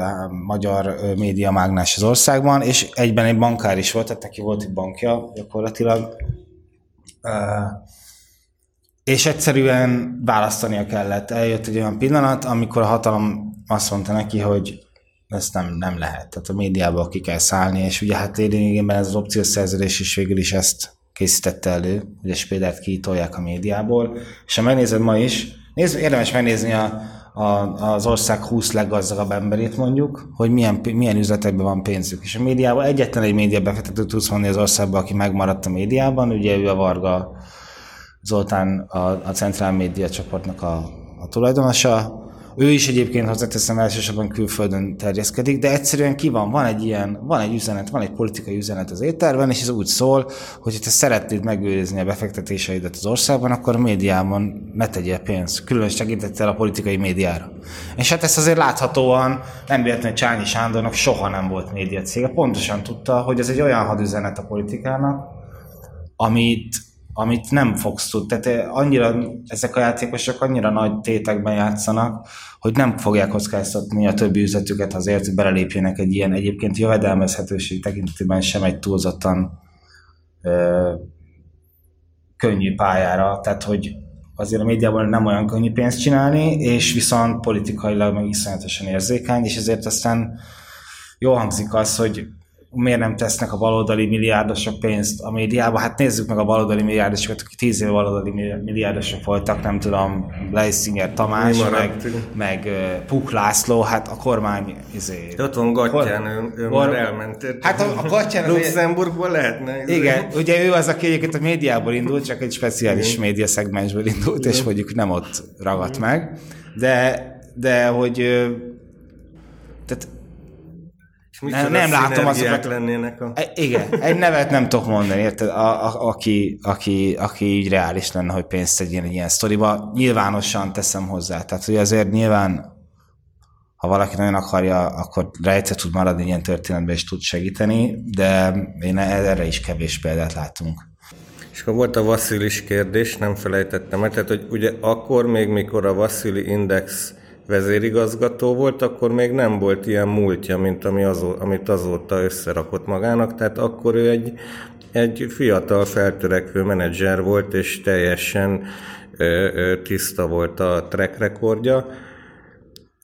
magyar médiamágnás az országban, és egyben egy bankár is volt, tehát neki volt egy bankja gyakorlatilag. Ö, és egyszerűen választania kellett. Eljött egy olyan pillanat, amikor a hatalom azt mondta neki, hogy ezt nem, nem lehet, tehát a médiából ki kell szállni, és ugye hát lényegében ez az opciós szerződés is végül is ezt készítette elő, hogy a Spédert kiitolják a médiából, és ha megnézed ma is, nézd, érdemes megnézni a, a, az ország húsz leggazdagabb emberét mondjuk, hogy milyen, milyen üzletekben van pénzük, és a médiában egyetlen egy média befektető tudsz mondani az országban, aki megmaradt a médiában, ugye ő a Varga Zoltán, a, a Centrál Média csoportnak a, a tulajdonosa, Ő is egyébként hozzáteszem, elsősorban külföldön terjeszkedik, de egyszerűen ki van, van egy ilyen, van egy üzenet, van egy politikai üzenet az étterben, és ez úgy szól, hogy ha te szeretnéd megőrizni a befektetéseidet az országban, akkor a médiában ne tegyél pénzt, különös tekintettel a politikai médiára. És hát ezt azért láthatóan nem véletlenül Csányi Sándornak soha nem volt médiacége, pontosan tudta, hogy ez egy olyan hadüzenet a politikának, amit amit nem fogsz tudni. Tehát annyira, ezek a játékosok annyira nagy tétekben játszanak, hogy nem fogják kockáztatni a többi üzletüket azért, hogy belelépjenek egy ilyen egyébként jövedelmezhetőség tekintetében sem egy túlzottan ö, könnyű pályára. Tehát, hogy azért a médiában nem olyan könnyű pénzt csinálni, és viszont politikailag meg iszonyatosan érzékeny, és ezért aztán jól hangzik az, hogy miért nem tesznek a baloldali milliárdosok pénzt a médiába? Hát nézzük meg a baloldali milliárdosokat, akik tíz éve baloldali milliárdosok voltak, nem tudom, Lejszinger Tamás, meg, meg Puk László, hát a kormány... Izé, ott van Gattyán, kor... ő, ő kor... már elment. Hát a, a Gattyán... Luxemburgból lehetne. Izé. Igen, ugye ő az, aki egyébként a médiából indult, csak egy speciális média szegmensből indult, igen. És mondjuk nem ott ragadt igen. meg. De, de hogy... Tehát Nem, nem látom azokat. Lennének a... Igen, egy nevet nem tudok mondani, érted? A, a, aki, aki, aki így reális lenne, hogy pénzt tegyen egy ilyen sztoriba, nyilvánosan teszem hozzá. Tehát, hogy azért nyilván, ha valaki nagyon akarja, akkor rejtve tud maradni ilyen történetben, és tud segíteni, de én erre is kevés példát látunk. És akkor volt a Vaszilij kérdés, nem felejtettem el. Tehát, hogy ugye akkor még, mikor a Vaszilij Index vezérigazgató volt, akkor még nem volt ilyen múltja, mint ami azó, amit azóta összerakott magának, tehát akkor ő egy, egy fiatal feltörekvő menedzser volt, és teljesen ö, ö, tiszta volt a track rekordja.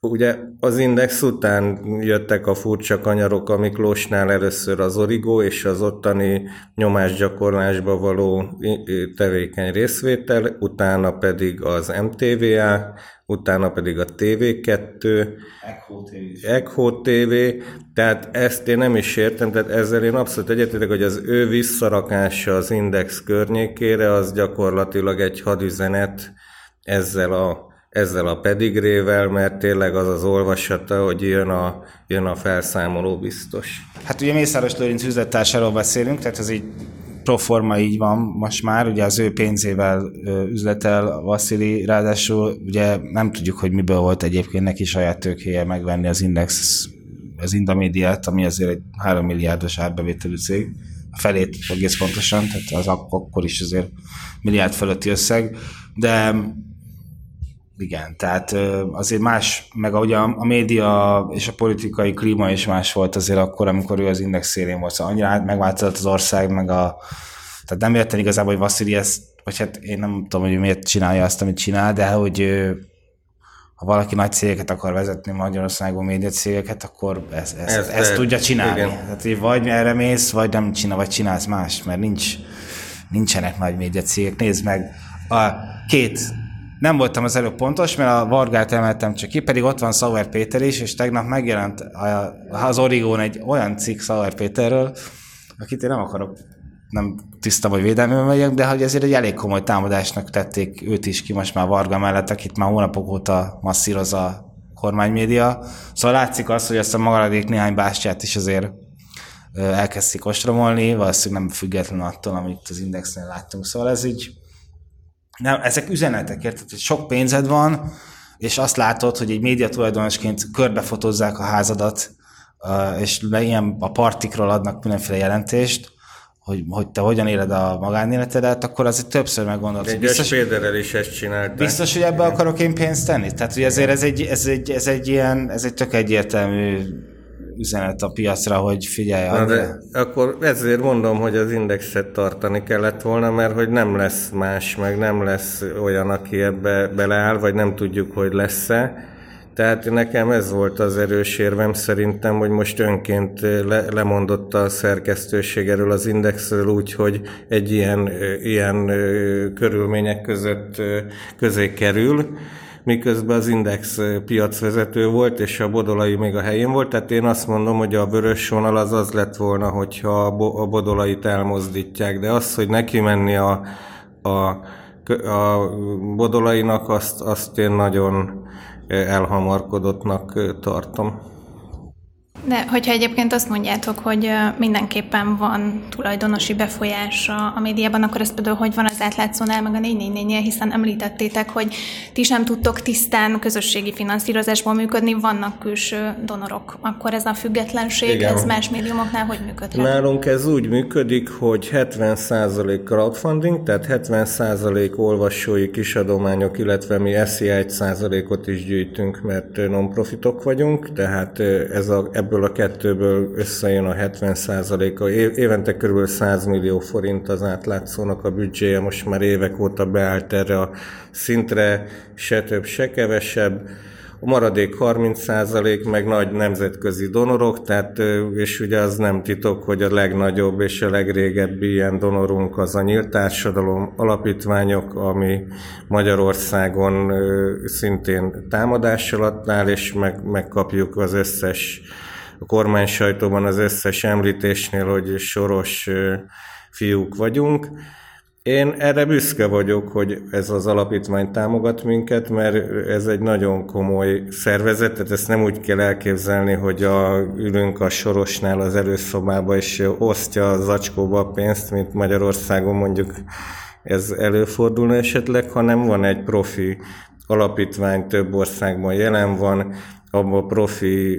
Ugye az Index után jöttek a furcsa kanyarok a Miklósnál, először az Origo és az ottani nyomásgyakorlásba való tevékeny részvétel, utána pedig az em té vé á, utána pedig a té vé kettő, Echo té vé, tehát ezt én nem is értem, tehát ezzel én abszolút egyetértek, hogy az ő visszarakása az Index környékére, az gyakorlatilag egy hadüzenet ezzel a ezzel a pedigrével, mert tényleg az az olvasata, hogy jön a, jön a felszámoló biztos. Hát ugye Mészáros Lőrinc üzlettársáról beszélünk, tehát ez így proforma így van most már, ugye az ő pénzével üzletel Vaszilij, ráadásul ugye nem tudjuk, hogy miből volt egyébként neki saját tőkéje megvenni az Index, az Indamediát, ami azért egy három milliárdos árbevételű cég, a felét egész pontosan, tehát az akkor is azért milliárd fölötti összeg, de igen, tehát azért más, meg ahogy a, a média és a politikai klíma is más volt azért akkor, amikor ő az Index szélén volt, szóval annyira megváltozott az ország, meg a... Tehát nem értem igazából, hogy Vaszilij ezt, vagy hát én nem tudom, hogy miért csinálja azt, amit csinál, de hogy ha valaki nagy cégeket akar vezetni Magyarországon média cégeket, akkor ezt, ezt, ezt, ezt tudja csinálni. Igen. Tehát, hogy vagy erre mész, vagy nem csinál, vagy csinálsz mást, mert nincs, nincsenek nagy média cégek. Nézd meg, a két... Nem voltam az előbb pontos, mert a Vargát emeltem csak ki, pedig ott van Szauer Péter is, és tegnap megjelent az Origón egy olyan cikk Szauer Péterről, akit én nem akarok, nem tiszta vagy védelmében megyek, de hogy ezért egy elég komoly támadásnak tették őt is ki most már Varga mellett, akit már hónapok óta masszíroz a kormánymédia. Szóval látszik az, hogy ezt a maradék néhány bástyát is azért elkezdték ostromolni, valószínűleg nem független attól, amit az Indexnél láttunk. Szóval ez így nem, ezek üzenetek, érted, hogy sok pénzed van, és azt látod, hogy egy média tulajdonosként körbefotozzák a házadat, és ilyen a partikról adnak mindenféle jelentést, hogy, hogy te hogyan éled a magánéletedet, akkor azért többször meggondolsz. Egy Spéderrel is ezt csinálták. Biztos, hogy ebbe akarok én pénzt tenni? Tehát, hogy ezért ez egy, ez egy, ez egy ilyen, ez egy tök egyértelmű üzenet a piacra, hogy figyelj. De akkor ezért mondom, hogy az Indexet tartani kellett volna, mert hogy nem lesz más, meg nem lesz olyan, aki ebbe beleáll, vagy nem tudjuk, hogy lesz-e. Tehát nekem ez volt az erős érvem szerintem, hogy most önként le, lemondott a szerkesztőség erről az Indexről úgy, hogy egy ilyen, ilyen körülmények között közé kerül, miközben az Index piacvezető volt, és a Bodolai még a helyén volt, tehát én azt mondom, hogy a vörös vonal az az lett volna, hogyha a, bo- a Bodolait elmozdítják, de az, hogy neki menni a, a, a Bodolainak, azt, azt én nagyon elhamarkodottnak tartom. De hogyha egyébként azt mondjátok, hogy mindenképpen van tulajdonosi befolyás a médiában, akkor ez például hogy van az átlátszónál, meg a négy négy négynél, hiszen említettétek, hogy ti sem tudtok tisztán közösségi finanszírozásból működni, vannak külső donorok. Akkor ez a függetlenség, igen, ez más médiumoknál hogy működik? Nálunk ez úgy működik, hogy hetven százalék crowdfunding, tehát hetven százalék olvasói kisadományok, illetve mi eszi egy százalékot is gyűjtünk, mert non-profitok vagyunk, tehát ez a, ebből a kettőből összejön a hetven százaléka. Évente kb. száz millió forint az átlátszónak a büdzséje, most már évek óta beállt erre a szintre, se több, se kevesebb. A maradék harminc százalék meg nagy nemzetközi donorok, tehát, és ugye az nem titok, hogy a legnagyobb és a legrégebbi ilyen donorunk az a Nyílt Társadalom Alapítványok, ami Magyarországon szintén támadás alatt áll, és meg, megkapjuk az összes a kormány sajtóban az összes említésnél, hogy soros fiúk vagyunk. Én erre büszke vagyok, hogy ez az alapítvány támogat minket, mert ez egy nagyon komoly szervezet, tehát ezt nem úgy kell elképzelni, hogy a, ülünk a sorosnál az előszobába, és osztja a zacskóba a pénzt, mint Magyarországon mondjuk ez előfordulna esetleg, hanem van egy profi alapítvány, több országban jelen van, abban profi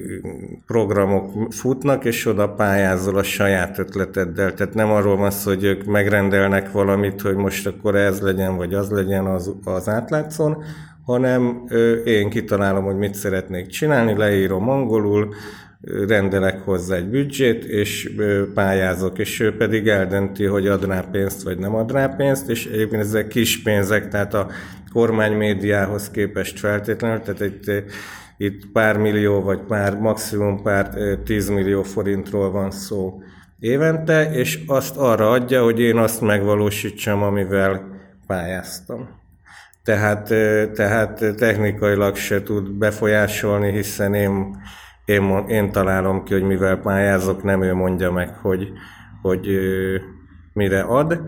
programok futnak, és oda pályázol a saját ötleteddel. Tehát nem arról van szó, hogy ők megrendelnek valamit, hogy most akkor ez legyen, vagy az legyen az, az átlátszón, hanem én kitalálom, hogy mit szeretnék csinálni, leírom angolul, rendelek hozzá egy büdzsét, és pályázok, és ő pedig eldönti, hogy ad rá pénzt, vagy nem ad rá pénzt, és egyébként ezek kis pénzek, tehát a kormánymédiához képest feltétlenül, tehát egy itt pár millió, vagy pár, maximum pár tíz millió forintról van szó évente, és azt arra adja, hogy én azt megvalósítsam, amivel pályáztam. Tehát, tehát technikailag se tud befolyásolni, hiszen én, én, én találom ki, hogy mivel pályázok, nem ő mondja meg, hogy, hogy mire ad.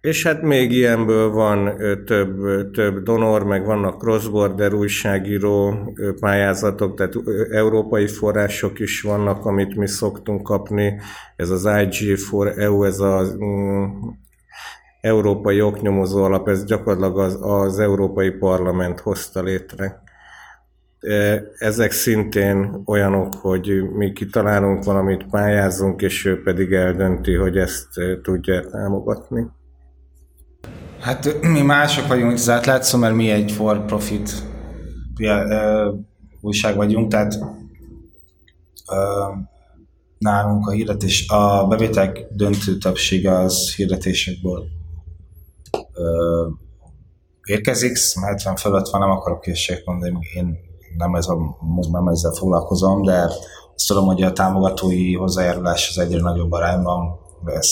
És hát még ilyenből van több, több donor, meg vannak cross-border újságíró pályázatok, tehát európai források is vannak, amit mi szoktunk kapni. Ez az I G négy E U, ez az um, Európai Oknyomozó Alap, ez gyakorlatilag az, az Európai Parlament hozta létre. Ezek szintén olyanok, hogy mi kitalálunk valamit, pályázunk, és ő pedig eldönti, hogy ezt tudja támogatni. Hát mi mások vagyunk az átlátszó, mert mi egy for-profit újság vagyunk, tehát nálunk a hirdetés, a bevételek döntő többsége az hirdetésekből érkezik, hetven fölött van, nem akarok készséget mondani, én nem, ez a, nem ezzel foglalkozom, de azt tudom, hogy a támogatói hozzájárulás az egyre nagyobb arányban, ez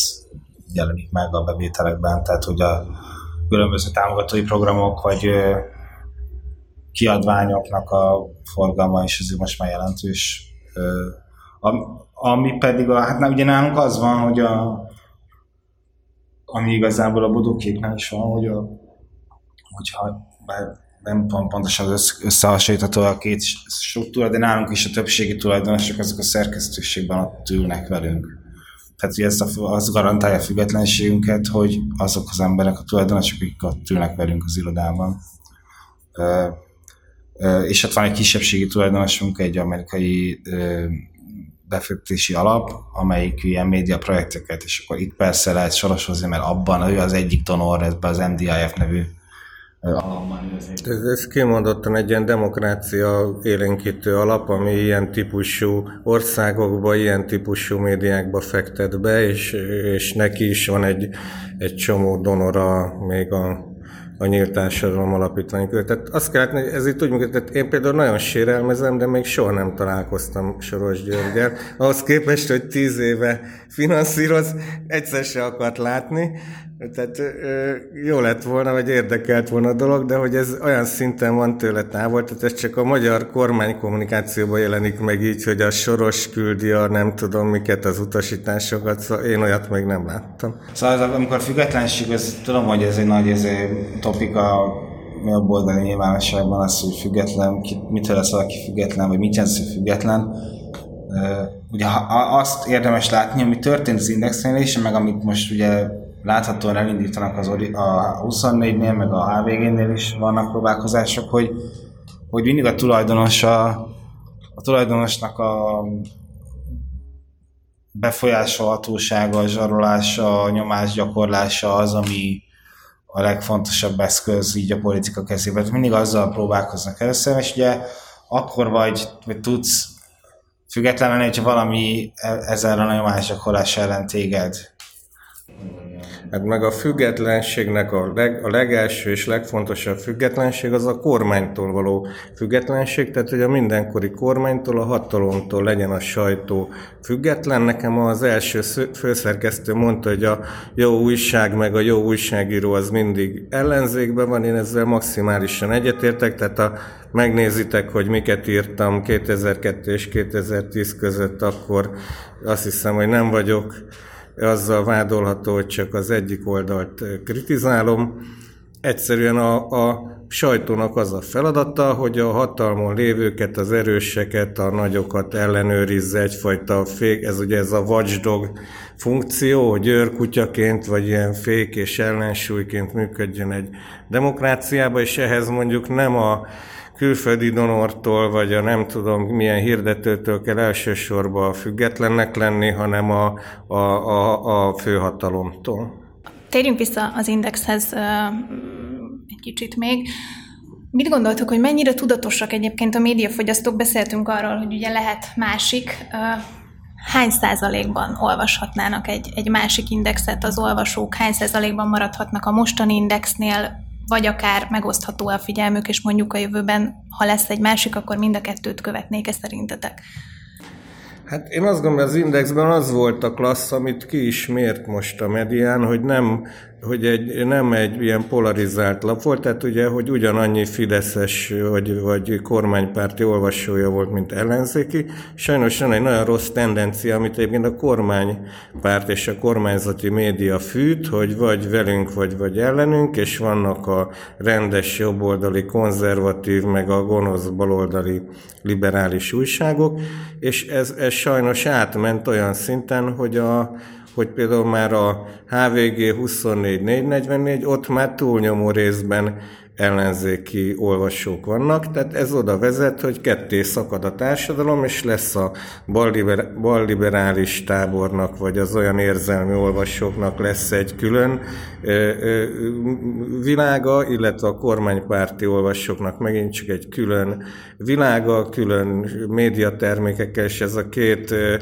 jelenik meg a bevételekben, tehát hogy a különböző támogatói programok, vagy kiadványoknak a forgalma is azért most már jelentős. Ami pedig, a, hát ugye nálunk az van, hogy a, ami igazából a bodokéknál is van, hogy a, hogyha nem pontosan az összehasonlítható a két struktúra, de nálunk is a többségi tulajdonosok azok a szerkesztőségben ott ülnek velünk. Tehát ugye ezt a, az garantálja a függetlenségünket, hogy azok az emberek, a tulajdonosok, akik ott ülnek velünk az irodában. E, e, és ott van egy kisebbségi tulajdonosunk, egy amerikai e, befektetési alap, amelyik ilyen média projekteket, és akkor itt persze lehet soroshozni, mert abban ő az egyik donor, ebben az M D I F nevű alapban. Ez, ez kimondottan egy ilyen demokrácia élénkítő alap, ami ilyen típusú országokba, ilyen típusú médiákba fektet be, és, és neki is van egy, egy csomó donora még a, a Nyílt Társadalom Alapítvány között. Tehát azt kell látni, hogy ez itt úgy működik, én például nagyon sérelmezem, de még soha nem találkoztam Soros Györgyel. Ahhoz képest, hogy tíz éve finanszíroz, egyszer se akart látni. Tehát jó lett volna, vagy érdekelt volna a dolog, de hogy ez olyan szinten van tőle távol, tehát ez csak a magyar kormány kommunikációban jelenik meg így, hogy a Soros küldi a nem tudom miket, az utasításokat, szóval én olyat még nem láttam. Szóval amikor függetlenség, az, tudom, hogy ez egy nagy ez egy topika jobb oldali nyilvánosságban az, hogy független, ki, mitől lesz valaki független, vagy mit jelent független. Ugye azt érdemes látni, ami történt az indexelésen, meg amit most ugye láthatóan elindítanak az a huszonnégynél, meg a há vé génél is vannak próbálkozások, hogy, hogy mindig a tulajdonos a, a tulajdonosnak a befolyásolhatósága, a zsarolása, a nyomásgyakorlása az, ami a legfontosabb eszköz így a politika kezében. Mindig azzal próbálkoznak először, és ugye akkor vagy, vagy tudsz függetlenül, hogyha valami ezzel a nyomásgyakorlás ellen téged. Hát meg a függetlenségnek a, leg, a legelső és legfontosabb függetlenség az a kormánytól való függetlenség, tehát hogy a mindenkori kormánytól, a hatalomtól legyen a sajtó független. Nekem az első főszerkesztő mondta, hogy a jó újság meg a jó újságíró az mindig ellenzékben van, én ezzel maximálisan egyetértek, tehát a megnézitek, hogy miket írtam kétezer-kettő és kétezer-tíz között, akkor azt hiszem, hogy nem vagyok azzal vádolható, hogy csak az egyik oldalt kritizálom. Egyszerűen a, a sajtónak az a feladata, hogy a hatalmon lévőket, az erőseket, a nagyokat ellenőrizze egyfajta fék, ez ugye ez a watchdog funkció, hogy őrkutyaként, vagy ilyen fék és ellensúlyként működjön egy demokráciába, és ehhez mondjuk nem a külföldi donortól, vagy a nem tudom milyen hirdetőtől kell elsősorban függetlennek lenni, hanem a, a, a, a főhatalomtól. Térjünk vissza az Indexhez egy kicsit még. Mit gondoltok, hogy mennyire tudatosak egyébként a médiafogyasztók? Beszéltünk arról, hogy ugye lehet másik. Hány százalékban olvashatnának egy, egy másik indexet az olvasók? Hány százalékban maradhatnak a mostani indexnél? Vagy akár megosztható a figyelmük, és mondjuk a jövőben, ha lesz egy másik, akkor mind a kettőt követnék-e szerintetek? Hát én azt gondolom, az Indexben az volt a klassz, amit ki is mért most a medián, hogy nem, hogy egy, nem egy ilyen polarizált lap volt, tehát ugye, hogy ugyanannyi fideszes vagy, vagy kormánypárti olvasója volt, mint ellenzéki. Sajnos van egy nagyon rossz tendencia, amit egyébként a kormánypárt és a kormányzati média fűt, hogy vagy velünk, vagy, vagy ellenünk, és vannak a rendes jobboldali, konzervatív, meg a gonosz baloldali liberális újságok, és ez, ez sajnos átment olyan szinten, hogy a hogy például már a há vé gé huszonnégy négyszáznegyvennégy, ott már túlnyomó részben ellenzéki olvasók vannak, tehát ez oda vezet, hogy ketté szakad a társadalom, és lesz a balliberális tábornak, vagy az olyan érzelmi olvasóknak lesz egy külön ö, ö, világa, illetve a kormánypárti olvasóknak megint csak egy külön világa, külön médiatermékekkel, és ez a két ö,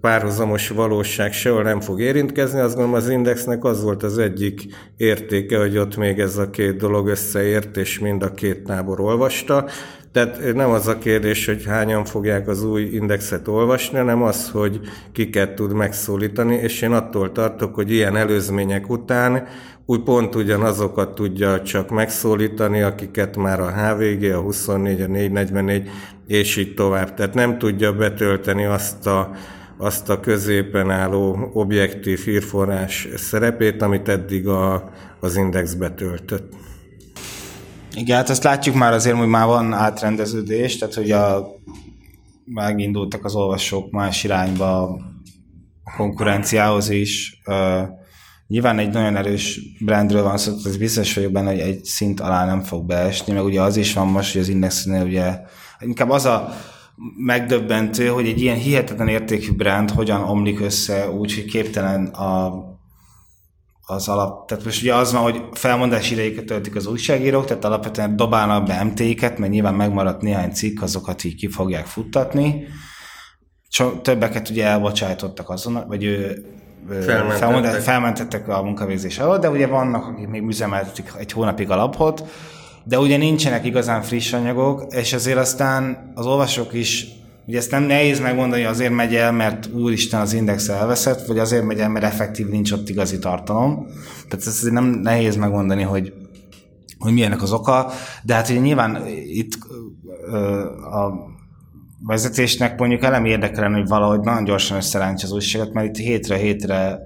párhuzamos valóság sehol nem fog érintkezni. Azt gondolom, az Indexnek az volt az egyik értéke, hogy ott még ez a két dolog összeért, és mind a két tábor olvasta. Tehát nem az a kérdés, hogy hányan fogják az új indexet olvasni, hanem az, hogy kiket tud megszólítani, és én attól tartok, hogy ilyen előzmények után úgy pont ugyanazokat tudja csak megszólítani, akiket már a há vé gé, a huszonnégy, a négyszáznegyvennégy, és így tovább. Tehát nem tudja betölteni azt a azt a középen álló objektív hírforrás szerepét, amit eddig a, az Index betöltött. Igen, hát azt látjuk már azért, hogy már van átrendeződés, tehát hogy a, megindultak az olvasók más irányba a konkurenciához is. Uh, nyilván egy nagyon erős brandről van szó, ez biztos vagyok benne, hogy egy szint alá nem fog beesni, meg ugye az is van most, hogy az Indexnél ugye inkább az a megdöbbentő, hogy egy ilyen hihetetlen értékű brand hogyan omlik össze úgy, hogy képtelen a, az alap... Tehát most ugye az van, hogy felmondás idejéket töltik az újságírók, tehát alapvetően dobálnak be em té-ket, mert nyilván megmaradt néhány cikk, azokat így ki fogják futtatni. Többeket ugye elbocsájtottak azon, vagy ő, felmentettek. felmentettek a munkavégzés alatt, de ugye vannak, akik még üzemeltetik egy hónapig a lapot, de ugye nincsenek igazán friss anyagok, és azért aztán az olvasók is, ugye ezt nem nehéz megmondani, azért megy el, mert úristen az Index elveszett, vagy azért megy el, mert effektív nincs ott igazi tartalom. Tehát ezt nem nehéz megmondani, hogy, hogy milyenek az oka, de hát ugye nyilván itt ö, a vezetésnek mondjuk elemi érdekelen, hogy valahogy nagyon gyorsan összerántja az újságot, mert itt hétre-hétre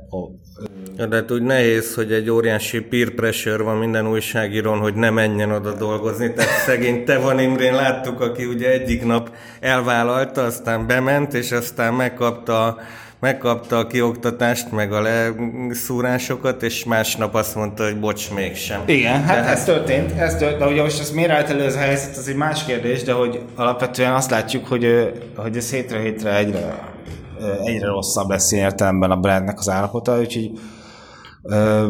Ja, de hát úgy nehéz, hogy egy óriási peer pressure van minden újságírón, hogy ne menjen oda dolgozni. Tehát szegény Tevon Imrén láttuk, aki ugye egyik nap elvállalta, aztán bement, és aztán megkapta, megkapta a kioktatást, meg a leszúrásokat, és másnap azt mondta, hogy bocs, mégsem. Igen, hát de ez történt, ez történt, de ugye most ezt miért állt elő ez a helyzet, az egy más kérdés, de hogy alapvetően azt látjuk, hogy, hogy ez hétre hétre egyre... egyre rosszabb lesz ilyen értelemben a brandnek az állapota, úgyhogy ö,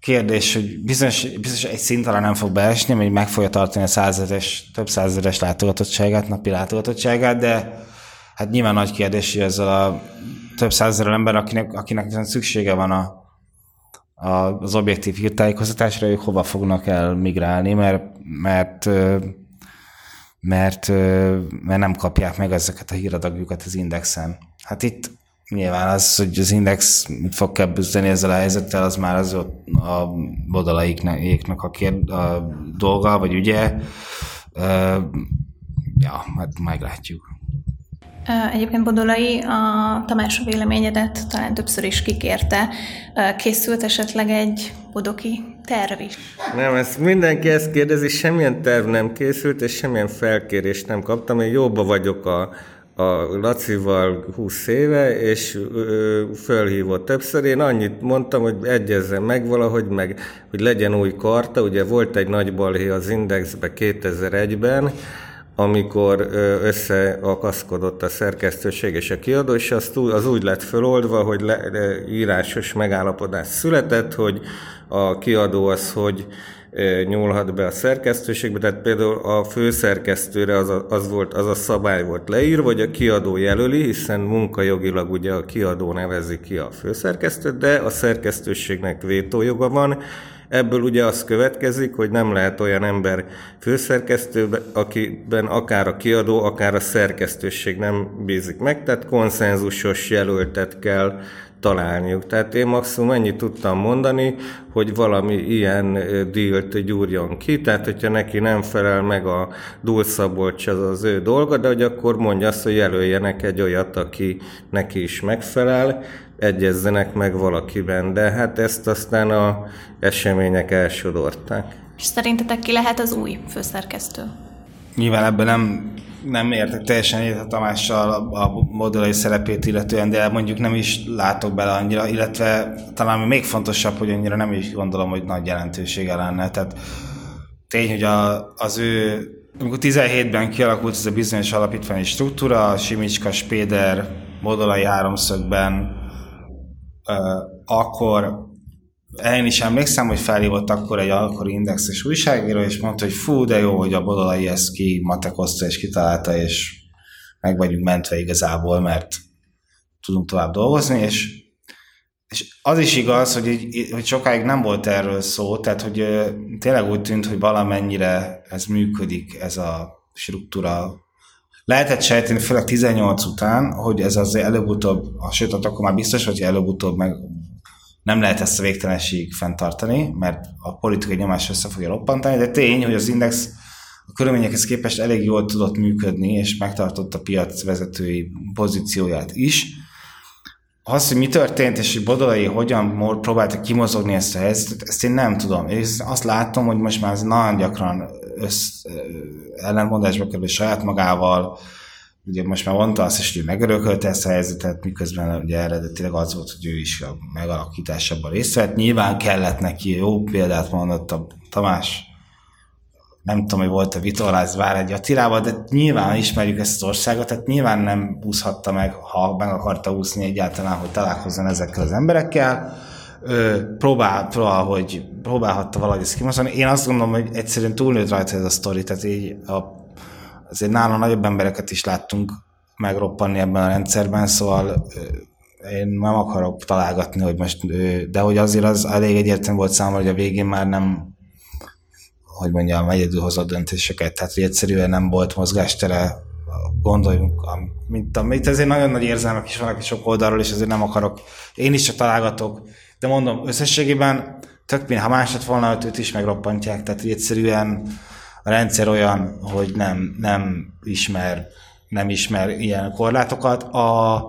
kérdés, hogy bizonyos, bizonyos egy szint alá nem fog beesni, hogy meg fogja tartani a százezeres, több százezeres látogatottságát, napi látogatottságát, de hát nyilván nagy kérdés, hogy ezzel a több százezer ember, akinek, akinek szüksége van a, a, az objektív hírtájékoztatásra, ők hova fognak elmigrálni, mert, mert Mert, mert nem kapják meg ezeket a híradagjukat az Indexen. Hát itt nyilván az, hogy az Index mit fog kezdeni ezzel a helyzettel, az már az a Bodolaiéknak a, kérd, a dolga, vagy ügye. Ja, hát meglátjuk. Egyébként Bodolai a Tamás véleményedet talán többször is kikérte. Készült esetleg egy bodoky terv is? Nem, ezt mindenki ezt kérdezi, semmilyen terv nem készült, és semmilyen felkérést nem kaptam. Én jóba vagyok a, a Lacival húsz éve, és ö, fölhívott többször. Én annyit mondtam, hogy egyezzen meg valahogy, meg hogy legyen új karta. Ugye volt egy nagy balhé az Indexbe kétezer-egyben, amikor összeakaszkodott a szerkesztőség és a kiadó, és az úgy lett föloldva, hogy le, le, írásos megállapodás született, hogy a kiadó az, hogy nyúlhat be a szerkesztőségbe, tehát például a főszerkesztőre az a, az volt, az a szabály volt leírva, hogy a kiadó jelöli, hiszen munkajogilag ugye a kiadó nevezi ki a főszerkesztőt, de a szerkesztőségnek vétójoga van. Ebből ugye az következik, hogy nem lehet olyan ember főszerkesztőben, akiben akár a kiadó, akár a szerkesztőség nem bízik meg, tehát konszenzusos jelöltet kell találniuk. Tehát én maximum ennyit tudtam mondani, hogy valami ilyen dílt gyúrjon ki, tehát hogyha neki nem felel meg a Dull Szabolcs, az az ő dolga, de hogy akkor mondja azt, hogy jelöljenek egy olyat, aki neki is megfelel, egyezzenek meg valakiben, de hát ezt aztán a események elsodorták. És szerintetek ki lehet az új főszerkesztő? Nyilván ebben nem, nem értek teljesen egyet a Tamással a, a modulai szerepét illetően, de mondjuk nem is látok bele annyira, illetve talán még fontosabb, hogy annyira nem is gondolom, hogy nagy jelentősége lenne. Tehát tény, hogy a, az ő, amikor tizenhétben kialakult ez a bizonyos alapítványi struktúra, a Simicska, Spéder, Bodolai háromszögben, akkor én is emlékszem, hogy felhívott akkor egy akkori indexes újságíró, és mondta, hogy fú, de jó, hogy a Bodolai ezt kimatekozta és kitalálta, és meg vagyunk mentve igazából, mert tudunk tovább dolgozni, és, és az is igaz, hogy, hogy sokáig nem volt erről szó, tehát hogy tényleg úgy tűnt, hogy valamennyire ez működik, ez a struktúra. Lehetett sejteni, főleg tizennyolc után, hogy ez az előbb-utóbb, sőt, akkor már biztos, hogy előbb-utóbb meg nem lehet ezt a végtelenségig fenntartani, mert a politikai nyomás össze fogja roppantani, de tény, hogy az Index a körülményekhez képest elég jól tudott működni, és megtartotta a piac vezetői pozícióját is. Az, hogy mi történt, és hogy Bodolai hogyan próbálta kimozogni ezt a helyzetet, ezt én nem tudom. És azt látom, hogy most már nagyon gyakran össz, ellenmondásba kerül saját magával. Ugye most már mondta azt is, hogy ő megörökölte ezt a helyzetet, miközben ugye eredetileg az volt, hogy ő is a megalakításában részt vett. Nyilván kellett neki, jó példát mondott a Tamás, nem tudom, hogy volt a vitorláz Várheyi Attilával, de nyilván ismerjük ezt az országot, tehát nyilván nem úszhatta meg, ha meg akarta úszni egyáltalán, hogy találkozzon ezekkel az emberekkel. Próbál, próbál, hogy próbálhatta valahogy ezt kimozogni. Én azt gondolom, hogy egyszerűen túlnőtt rajta ez a sztori, tehát így a, azért nála nagyobb embereket is láttunk megroppanni ebben a rendszerben, szóval én nem akarok találgatni, hogy most, de hogy azért az elég egyértelmű volt számomra, hogy a végén már nem, hogy mondjam, egyedül hozott döntéseket, tehát hogy egyszerűen nem volt mozgástere, gondoljunk, mint a, itt azért nagyon nagy érzelmek is vannak sok oldalról, és azért nem akarok, én is csak találgatok, de mondom, összességében tök mint, ha másod volna, őt is megroppantják, tehát egyszerűen a rendszer olyan, hogy nem, nem ismer, nem ismer ilyen korlátokat. A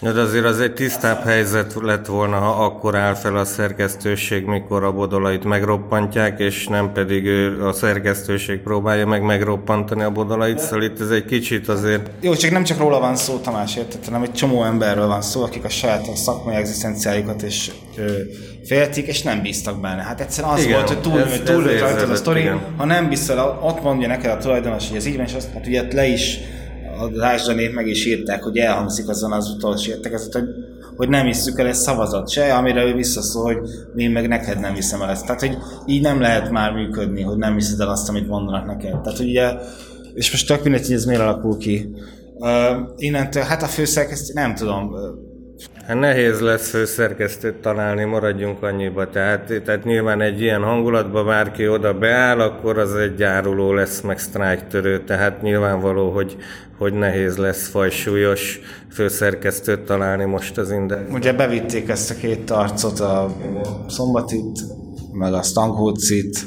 De azért az egy tisztább helyzet lett volna, ha akkor áll fel a szerkesztőség, mikor a Bodolait megroppantják, és nem pedig a szerkesztőség próbálja meg megroppantani a Bodolait, szóval itt ez egy kicsit azért... Jó, csak nem csak róla van szó, Tamás, érted, hanem egy csomó emberről van szó, akik a saját a szakmai egzisztenciájukat is féltik, és nem bíztak benne. Hát egyszerűen az igen, volt, hogy túlnőtt túl, a sztori, igen. Ha nem bízol, ott mondja neked a tulajdonos, hogy ez így van, és azt hát ugye le is... A Lázsanét meg is írták, hogy elhangzik azon az utolsó értekezet, hogy, hogy nem hiszük el egy szavazat se, amire ő visszaszól, hogy én meg neked nem hiszem el ezt. Tehát, hogy így nem lehet már működni, hogy nem hiszed el azt, amit mondanak neked. Tehát, hogy ugye, és most tök mindegy, hogy ez miért alakul ki. Uh, innentől, hát a főszerkesztő, nem tudom. Hát nehéz lesz főszerkesztőt találni, maradjunk annyiba. Tehát, tehát nyilván egy ilyen hangulatban bárki oda beáll, akkor az egy gyáruló lesz, meg sztrájktörő. Tehát nyilvánvaló, hogy, hogy nehéz lesz fajsúlyos főszerkesztőt találni most az Indexben. Ugye bevitték ezt a két arcot, a Szombatit, meg a Stanghócit.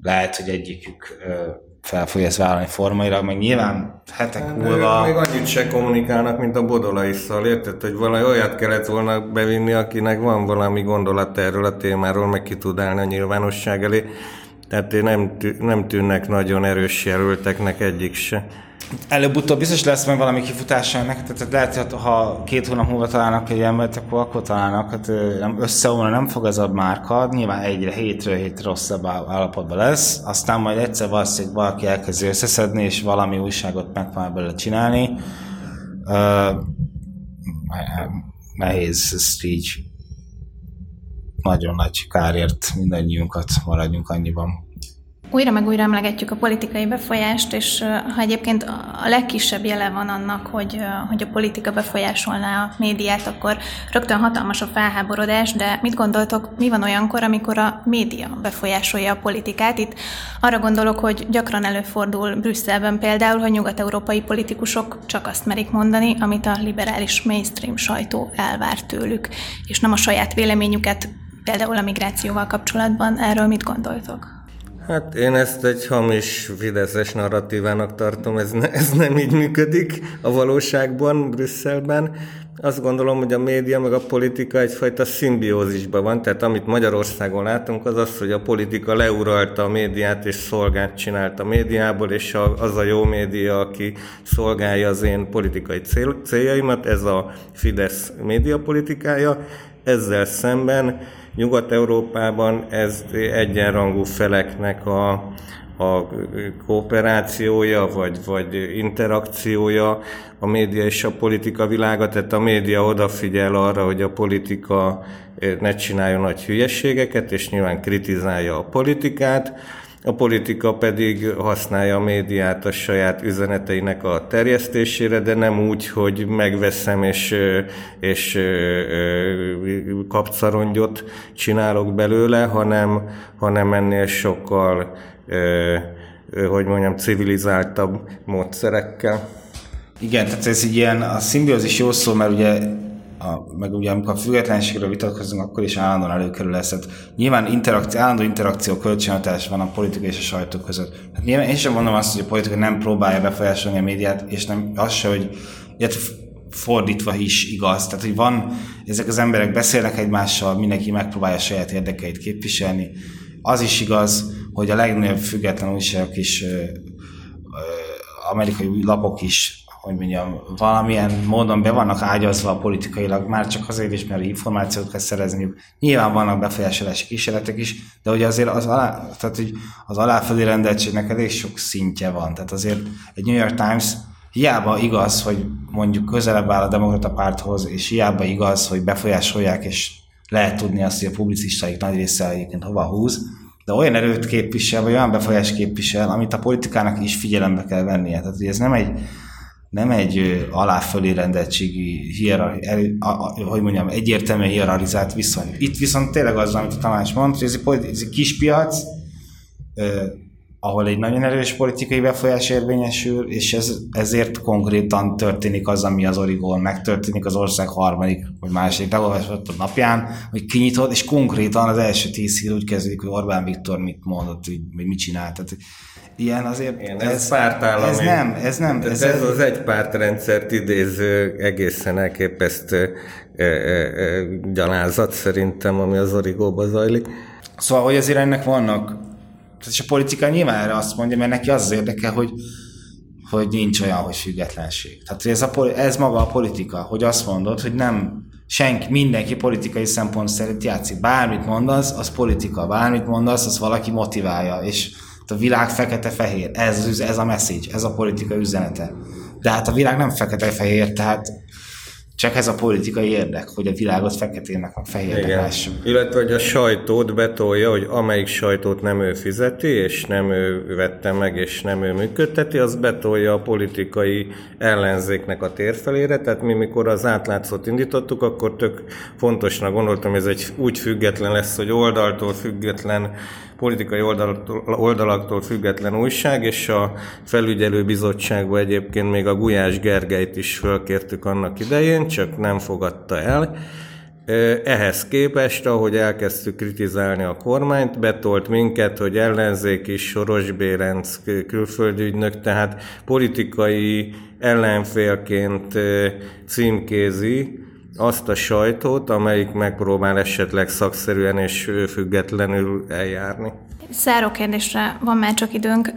Lehet, hogy egyikük... fel fogja ezt vállalni formailag, meg nyilván hetek múlva... Még annyit se kommunikálnak, mint a Bodolaisszal, érted? Hogy valami olyat kellett volna bevinni, akinek van valami gondolata erről a témáról, meg ki tud állni a nyilvánosság elé. Tehát nem, tű, nem tűnnek nagyon erős jelölteknek egyik se. Előbb-utóbb biztos lesz meg valami kifutása ennek, tehát lehet, hogy ha két hónap múlva találnak egy embert, akkor akkor találnak, hát összeomlani nem fog ez a márka, nyilván egyre hétről hétre rosszabb állapotban lesz, aztán majd egyszer valószínűleg valaki elkezdi összeszedni, és valami újságot meg kell belőle csinálni. Uh, nehéz ezt így. Nagyon nagy kárért mindannyiunkat, maradjunk annyiban. Újra meg újra emlegetjük a politikai befolyást, és ha egyébként a legkisebb jele van annak, hogy, hogy a politika befolyásolná a médiát, akkor rögtön hatalmas a felháborodás, de mit gondoltok, mi van olyankor, amikor a média befolyásolja a politikát? Itt arra gondolok, hogy gyakran előfordul Brüsszelben például, hogy nyugat-európai politikusok csak azt merik mondani, amit a liberális mainstream sajtó elvár tőlük, és nem a saját véleményüket, például a migrációval kapcsolatban. Erről mit gondoltok? Hát én ezt egy hamis fideszes narratívának tartom, ez, ne, ez nem így működik a valóságban, Brüsszelben. Azt gondolom, hogy a média meg a politika egyfajta szimbiózisban van, tehát amit Magyarországon látunk, az az, hogy a politika leuralta a médiát, és szolgát csinált a médiából, és az a jó média, aki szolgálja az én politikai cél, céljaimat, ez a Fidesz médiapolitikája. Ezzel szemben Nyugat-Európában ez egyenrangú feleknek a, a kooperációja, vagy, vagy interakciója, a média és a politika világa, tehát a média odafigyel arra, hogy a politika ne csináljon nagy hülyeségeket, és nyilván kritizálja a politikát, a politika pedig használja a médiát a saját üzeneteinek a terjesztésére, de nem úgy, hogy megveszem és, és kapcarongyot csinálok belőle, hanem, hanem ennél sokkal, hogy mondjam, civilizáltabb módszerekkel. Igen, tehát ez így ilyen, a szimbiózis jó szó, mert ugye A, meg ugye amikor a függetlenségről vitatkozunk, akkor is állandóan előkerül ezt. Hát nyilván interakció, állandó interakció, kölcsönhatás van a politika és a sajtó között. Hát nyilván én sem mondom azt, hogy a politika nem próbálja befolyásolni a médiát, és nem az se, hogy fordítva is igaz. Tehát, hogy van, ezek az emberek beszélnek egymással, mindenki megpróbálja saját érdekeit képviselni. Az is igaz, hogy a legnagyobb független újságok is, ö, ö, amerikai lapok is, hogy mondjam, valamilyen módon be vannak ágyazva politikailag, már csak azért is, mert információt kell szerezniük. Nyilván vannak befolyásolási kísérletek is, de ugye azért az, alá, tehát az aláfelé rendeltségnek elég sok szintje van. Tehát azért egy New York Times hiába igaz, hogy mondjuk közelebb áll a demokrata párthoz, és hiába igaz, hogy befolyásolják, és lehet tudni azt, hogy a publicisztaik nagy része egyébként hova húz, de olyan erőt képvisel, vagy olyan befolyás képvisel, amit a politikának is figyelembe kell vennie. Tehát ez nem egy nem egy aláfölé rendeltségi, hierarchi, hogy mondjam, egyértelműen hierarchizált viszony. Itt viszont tényleg az, amit a Tamás mond, hogy ez egy, ez egy kis piac, eh, ahol egy nagyon erős politikai befolyás érvényesül, és ez, ezért konkrétan történik az, ami az Origón megtörténik az ország harmadik vagy második legolvasott napján, hogy kinyitod, és konkrétan az első tíz hír úgy kezdődik, hogy Orbán Viktor mit mondott, hogy mit csinált. Tehát ilyen azért... Ilyen, ez, ez, pártállami, ez nem, ez nem. Ez, ez az egypártrendszert idéző egészen elképesztő e, e, e, gyalázat szerintem, ami az Origóba zajlik. Szóval, hogy azért ennek vannak... És a politika nyilván azt mondja, mert neki az az érdeke, hogy, hogy nincs olyan, hogy függetlenség. Tehát ez, a, ez maga a politika, hogy azt mondod, hogy nem... Senki, mindenki politikai szempont szerint játszik. Bármit mondasz, az politika. Bármit mondasz, az valaki motiválja. És a világ fekete-fehér. Ez, ez a message, ez a politika üzenete. De hát a világ nem fekete-fehér, tehát csak ez a politikai érdek, hogy a világot feketének meg fehérnek lássuk. Illetve, hogy a sajtót betolja, hogy amelyik sajtót nem ő fizeti, és nem ő vette meg, és nem ő működteti, az betolja a politikai ellenzéknek a térfelére. Tehát mi, mikor az átlátszót indítottuk, akkor tök fontosnak gondoltam, hogy ez egy úgy független lesz, hogy oldaltól független, politikai oldalaktól független újság, és a felügyelőbizottságban egyébként még a Gulyás Gergelyt is fölkértük annak idején, csak nem fogadta el. Ehhez képest, ahogy elkezdtük kritizálni a kormányt, betolt minket, hogy ellenzék is, Soros Bérenc külföldügynök, tehát politikai ellenfélként címkézi azt a sajtót, amelyik megpróbál esetleg szakszerűen és függetlenül eljárni. Záró kérdésre van már csak időnk.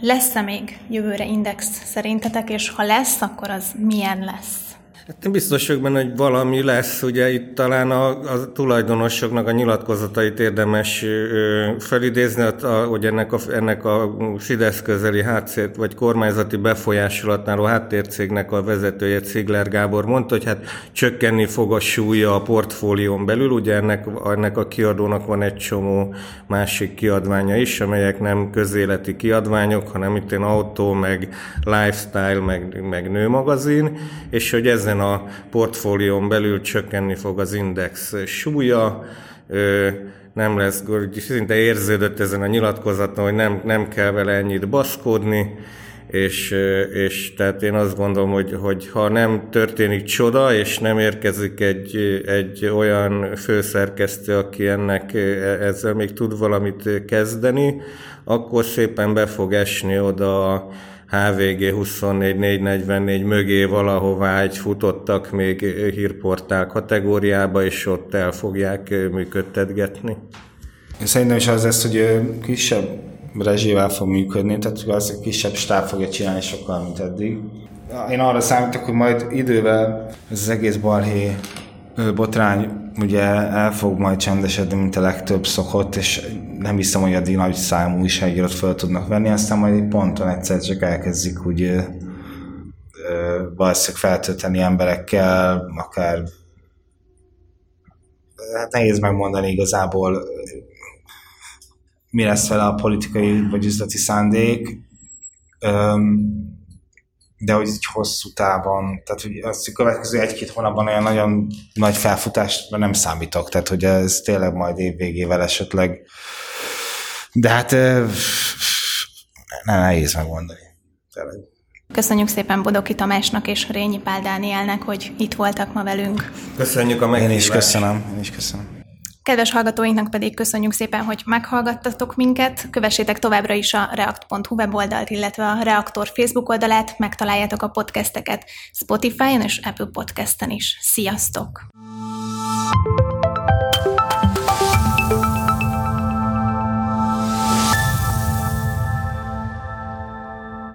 Lesz-e még jövőre Index szerintetek, és ha lesz, akkor az milyen lesz? Hát biztos vagyok benne, hogy valami lesz. Ugye itt talán a, a tulajdonosoknak a nyilatkozatait érdemes ö, felidézni, hogy ennek a, ennek a Fidesz közeli háttér, vagy kormányzati befolyásolatnáló háttércégnek a vezetője, Cigler Gábor mondta, hogy hát csökkenni fog a súlya a portfólión belül. Ugye ennek, ennek a kiadónak van egy csomó másik kiadványa is, amelyek nem közéleti kiadványok, hanem itt autó, meg lifestyle, meg, meg nőmagazin, és hogy ezen a portfólión belül csökkenni fog az Index súlya, nem lesz, szinte érződött ezen a nyilatkozaton, hogy nem, nem kell vele ennyit baszkodni, és, és tehát én azt gondolom, hogy, hogy ha nem történik csoda, és nem érkezik egy, egy olyan főszerkesztő, aki ennek ezzel még tud valamit kezdeni, akkor szépen be fog esni oda a há vé gé huszonnégy négyszáznegyvennégy mögé valahová, egy futottak még hírportál kategóriába, és ott el fogják működtetgetni. Én szerintem is az lesz, hogy kisebb rezsivel fog működni, tehát az kisebb stáb fogja csinálni sokkal, mint eddig. Én arra számítok, hogy majd idővel ez az egész balhé botrány ugye el fog majd csendesedni, mint a legtöbb szokott, és nem hiszem, hogy addig nagy számú újságírót fel tudnak venni, aztán majd egy ponton egyszer csak elkezdik úgy ö, ö, valószínűleg feltölteni emberekkel, akár hát nehéz megmondani igazából, mi lesz vele a politikai vagy üzleti szándék, ö, de hogy így hosszú távon, tehát hogy az következő egy-két hónapban olyan nagyon nagy felfutást nem számítok, tehát hogy ez tényleg majd év végével esetleg, de hát nem nehéz megmondani. Tényleg. Köszönjük szépen Bodoky Tamásnak és Rényi Pál Dánielnek, hogy itt voltak ma velünk. Köszönjük a meghívást. Én is köszönöm, én is köszönöm. Kedves hallgatóinknak pedig köszönjük szépen, hogy meghallgattatok minket. Kövessétek továbbra is a reaktor pont hu weboldalt, illetve a Reaktor Facebook oldalát, megtaláljátok a podcasteket Spotify-on és Apple Podcasten is. Sziasztok!